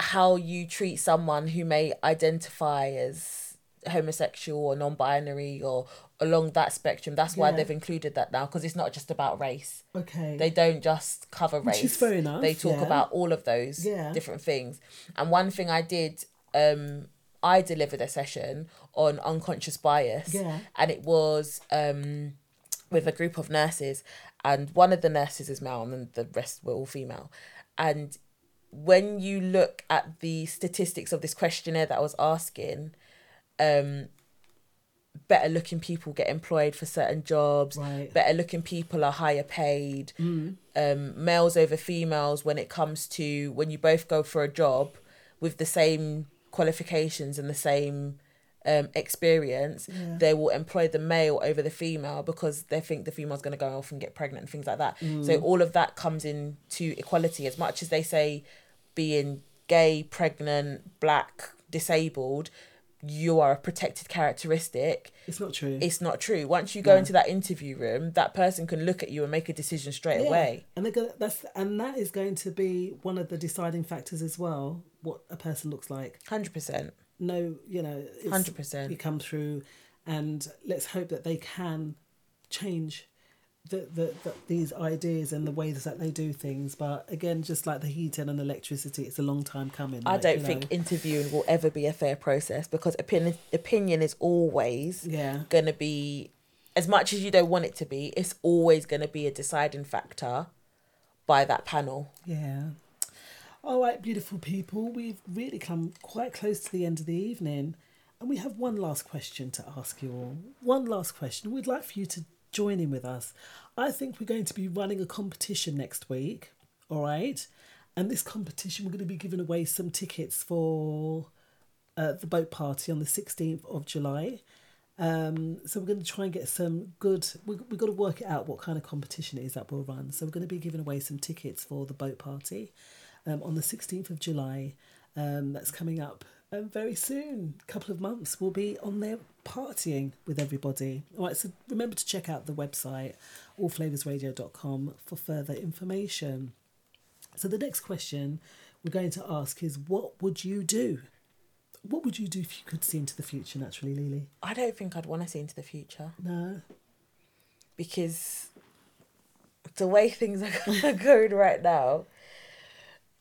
how you treat someone who may identify as homosexual or non-binary or along that spectrum. That's why they've included that now, because it's not just about race. Okay. They don't just cover race. Which is fair enough. They talk about all of those different things. And one thing I did, I delivered a session on unconscious bias. Yeah. And it was with a group of nurses, and one of the nurses is male and the rest were all female. And when you look at the statistics of this questionnaire that I was asking, better looking people get employed for certain jobs, better looking people are higher paid, males over females when it comes to when you both go for a job with the same qualifications and the same experience, they will employ the male over the female because they think the female's going to go off and get pregnant and things like that. So all of that comes into equality. As much as they say being gay, pregnant, black, disabled, you are a protected characteristic, it's not true. Once you go into that interview room, that person can look at you and make a decision straight away, and that is going to be one of the deciding factors as well, what a person looks like. 100%. No, you know, 100%. You come through, and let's hope that they can change these ideas and the ways that they do things. But again, just like the heating and electricity, it's a long time coming. I don't think interviewing will ever be a fair process, because opinion is always going to be, as much as you don't want it to be, it's always going to be a deciding factor by that panel. Yeah. All right, beautiful people, we've really come quite close to the end of the evening, and we have one last question to ask you all. One last question. We'd like for you to join in with us. I think we're going to be running a competition next week, all right? And this competition, we're going to be giving away some tickets for the boat party on the 16th of July. So we're going to try and get some good... We've got to work it out what kind of competition it is that we'll run. So we're going to be giving away some tickets for the boat party. On the 16th of July, that's coming up very soon. A couple of months, we'll be on there partying with everybody. All right, so remember to check out the website, allflavorsradio.com, for further information. So the next question we're going to ask is, what would you do? What would you do if you could see into the future, naturally, Lily? I don't think I'd want to see into the future. No? Because the way things are going right now...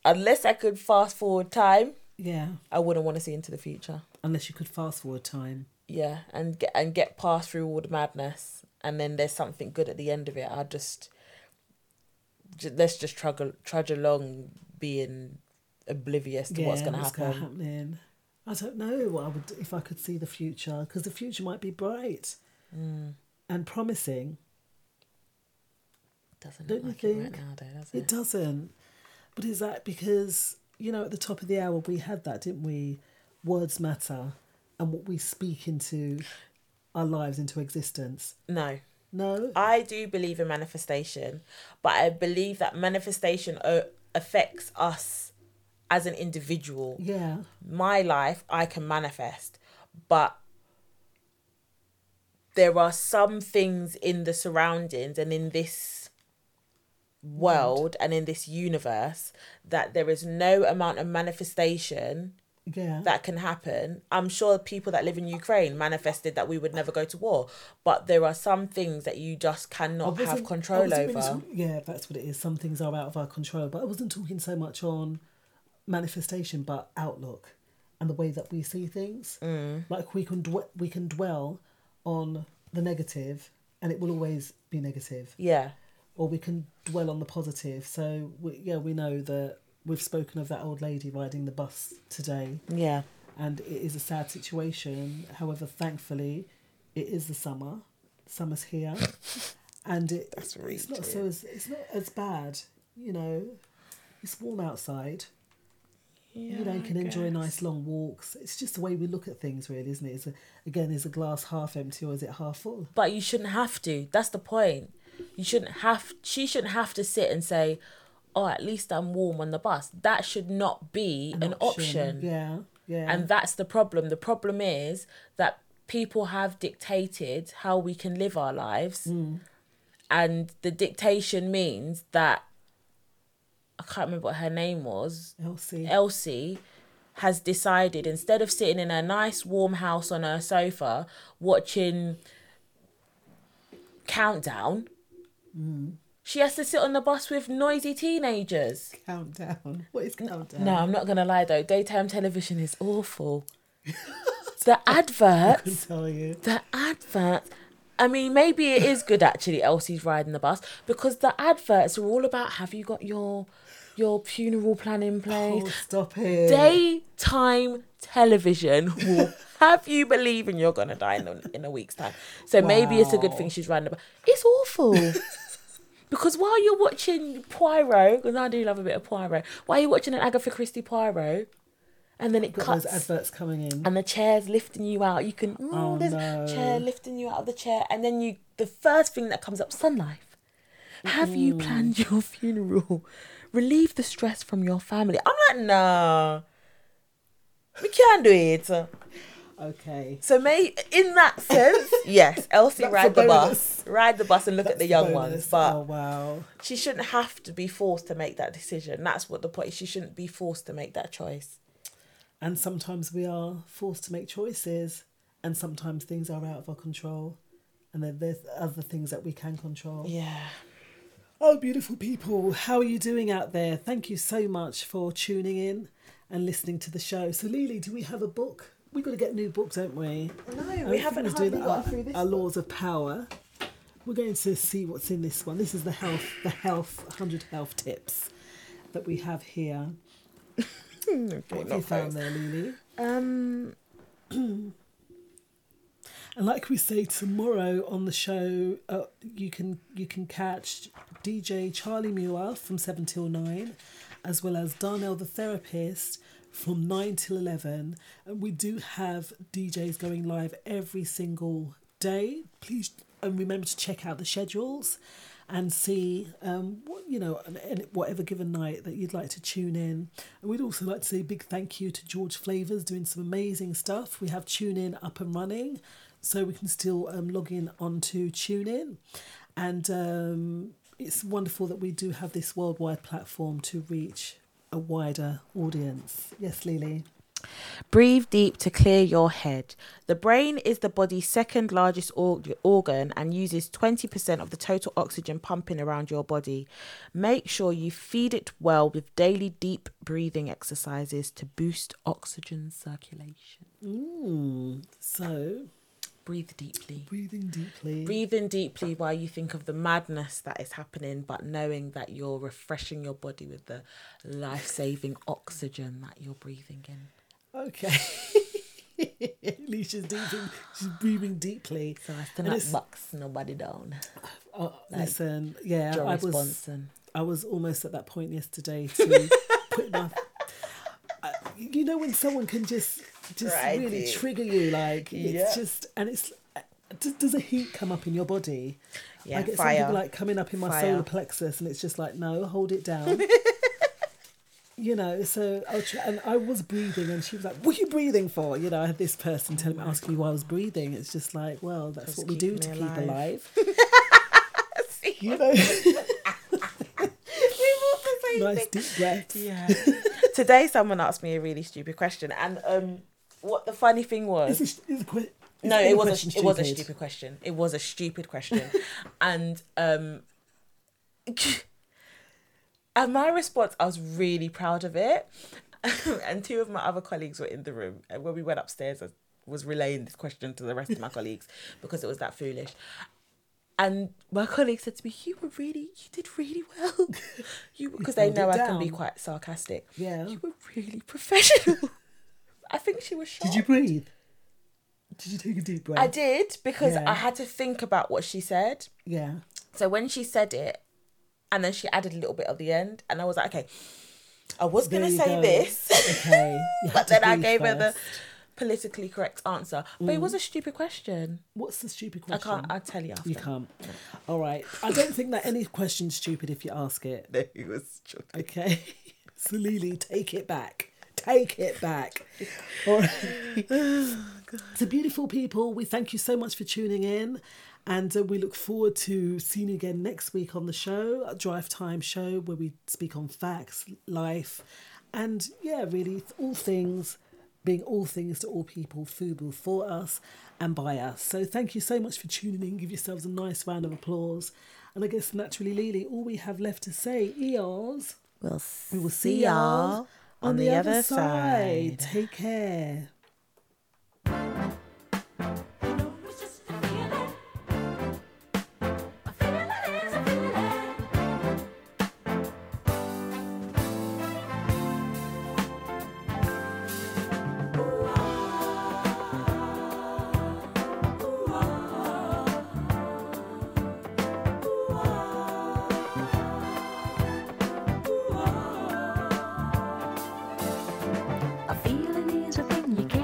Unless I could fast forward time, Yeah. I wouldn't want to see into the future. Unless you could fast forward time. Yeah, and get past through all the madness, and then there's something good at the end of it. I let's just trudge along, being oblivious to what's going to happen. I don't know what I would do if I could see the future, because the future might be bright and promising. Doesn't look like it right now, though, does it? It doesn't. But is that because, you know, at the top of the hour we had that, didn't we? Words matter. And what we speak into our lives, into existence. No. No? I do believe in manifestation, but I believe that manifestation affects us as an individual. Yeah. My life, I can manifest, but there are some things in the surroundings and in this world and in this universe that there is no amount of manifestation... Yeah. That can happen. I'm sure people that live in Ukraine manifested that we would never go to war. But there are some things that you just cannot have control over. Yeah, that's what it is. Some things are out of our control. But I wasn't talking so much on manifestation, but outlook and the way that we see things. Mm. Like we can dwell on the negative and it will always be negative. Yeah. Or we can dwell on the positive. So, we know that... We've spoken of that old lady riding the bus today. Yeah. And it is a sad situation. However, thankfully, it is the summer. Summer's here. And it's not as bad, you know. It's warm outside. Yeah, you know, you can enjoy nice long walks. It's just the way we look at things, really, isn't it? Is a glass half empty or is it half full? But you shouldn't have to. That's the point. She shouldn't have to sit and say... Oh, at least I'm warm on the bus. That should not be an option. Yeah, yeah. And that's the problem. The problem is that people have dictated how we can live our lives. Mm. And the dictation means that... I can't remember what her name was. Elsie has decided, instead of sitting in her nice, warm house on her sofa, watching Countdown... Mm. She has to sit on the bus with noisy teenagers. Countdown. What is Countdown? No, I'm not going to lie, though. Daytime television is awful. The adverts. I can tell you. The adverts. I mean, maybe it is good, actually, Elsie's riding the bus, because the adverts are all about, have you got your funeral plan in place? Oh, stop it. Daytime television will have you believing you're going to die in a week's time. So maybe it's a good thing she's riding the bus. It's awful. Because while you're watching Poirot, because I do love a bit of Poirot, while you're watching an Agatha Christie Poirot, and then it cuts. Those adverts coming in. And the chair's lifting you out. You can, there's a chair lifting you out of the chair. And then the first thing that comes up, Sun Life. Have you planned your funeral? Relieve the stress from your family. I'm like, no. We can't do it. Okay. So in that sense, yes, Elsie ride the bus and look at the young ones. But she shouldn't have to be forced to make that decision. That's what the point is. She shouldn't be forced to make that choice. And sometimes we are forced to make choices, and sometimes things are out of our control, and then there's other things that we can control. Yeah. Oh, beautiful people, how are you doing out there? Thank you so much for tuning in and listening to the show. So Lily, do we have a book? We've got to get new books, don't we? No, we haven't got through this. Our laws of power. We're going to see what's in this one. This is the 100 health tips that we have here. Okay, what have you found there, Lily? And like we say, tomorrow on the show, you can catch DJ Charlie Muir from 7 till 9, as well as Darnell the therapist from 9 till 11, and we do have DJs going live every single day. Please and remember to check out the schedules and see whatever given night that you'd like to tune in. And we'd also like to say a big thank you to George Flavors, doing some amazing stuff. We have TuneIn up and running, so we can still log in onto TuneIn, and it's wonderful that we do have this worldwide platform to reach a wider audience. Yes, Lily. Breathe deep to clear your head. The brain is the body's second largest organ and uses 20% of the total oxygen pumping around your body. Make sure you feed it well with daily deep breathing exercises to boost oxygen circulation. So breathe deeply. Breathing deeply while you think of the madness that is happening, but knowing that you're refreshing your body with the life-saving oxygen that you're breathing in. Okay. Alicia's deeping, she's breathing deeply. So I still not box nobody down. Listen, yeah, I was almost at that point yesterday to put my... you know when someone can just right, really dude. Trigger you, like, it's just... And it's... Does a heat come up in your body? Yeah, I get fire. Some people, like, coming up in my solar plexus, and it's just like, no, hold it down. You know, so and I was breathing, and she was like, "What are you breathing for?" You know, I had this person telling me, asking me why I was breathing. It's just like, well, that's what we do to keep alive. You know, we want the same nice deep breath. Yeah. Today, someone asked me a really stupid question, and what the funny thing was, It was a stupid question, and And my response, I was really proud of it. And two of my other colleagues were in the room. And when we went upstairs, I was relaying this question to the rest of my colleagues because it was that foolish. And my colleague said to me, you did really well. Because they know I can be quite sarcastic. Yeah. You were really professional. I think she was shocked. Did you breathe? Did you take a deep breath? I did, because I had to think about what she said. Yeah. So when she said it, and then she added a little bit at the end. And I was like, okay, I was going to say this. Okay. But then I gave her the politically correct answer. But it was a stupid question. What's the stupid question? I'll tell you after. You can't. All right. I don't think that any question's stupid if you ask it. No, it was joking. Okay. So Lily, take it back. Take it back. All right. So beautiful people, we thank you so much for tuning in. And we look forward to seeing you again next week on the show, a Drive Time show where we speak on facts, life, and really all things, being all things to all people, food for us and by us. So thank you so much for tuning in. Give yourselves a nice round of applause. And I guess naturally, Lily, all we have left to say is we will see y'all on the other side. Take care. You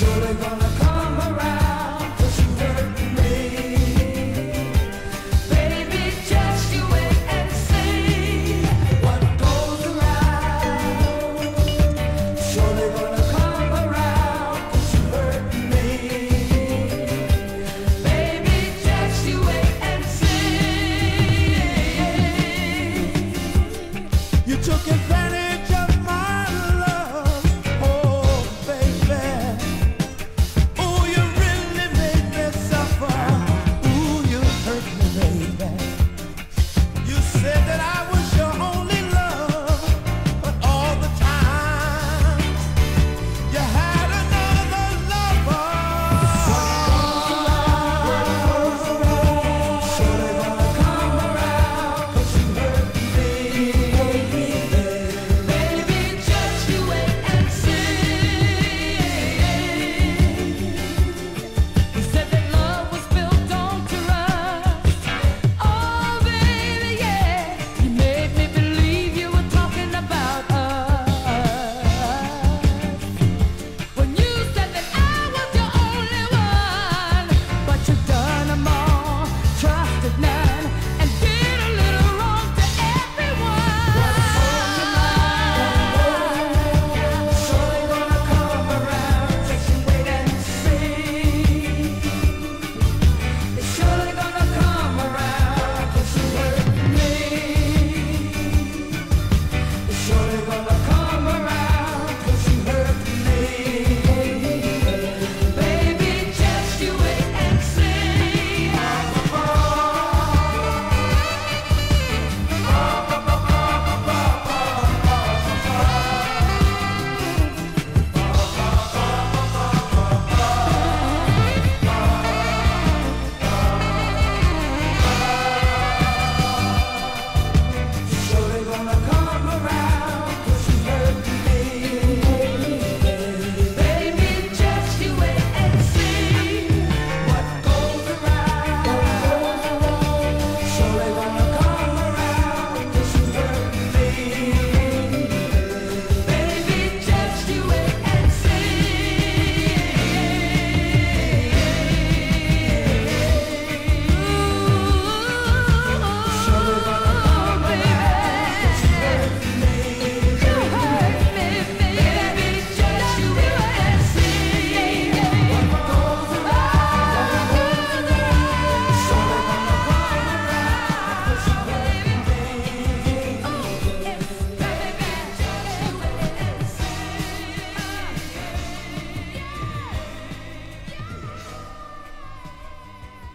sure they're gonna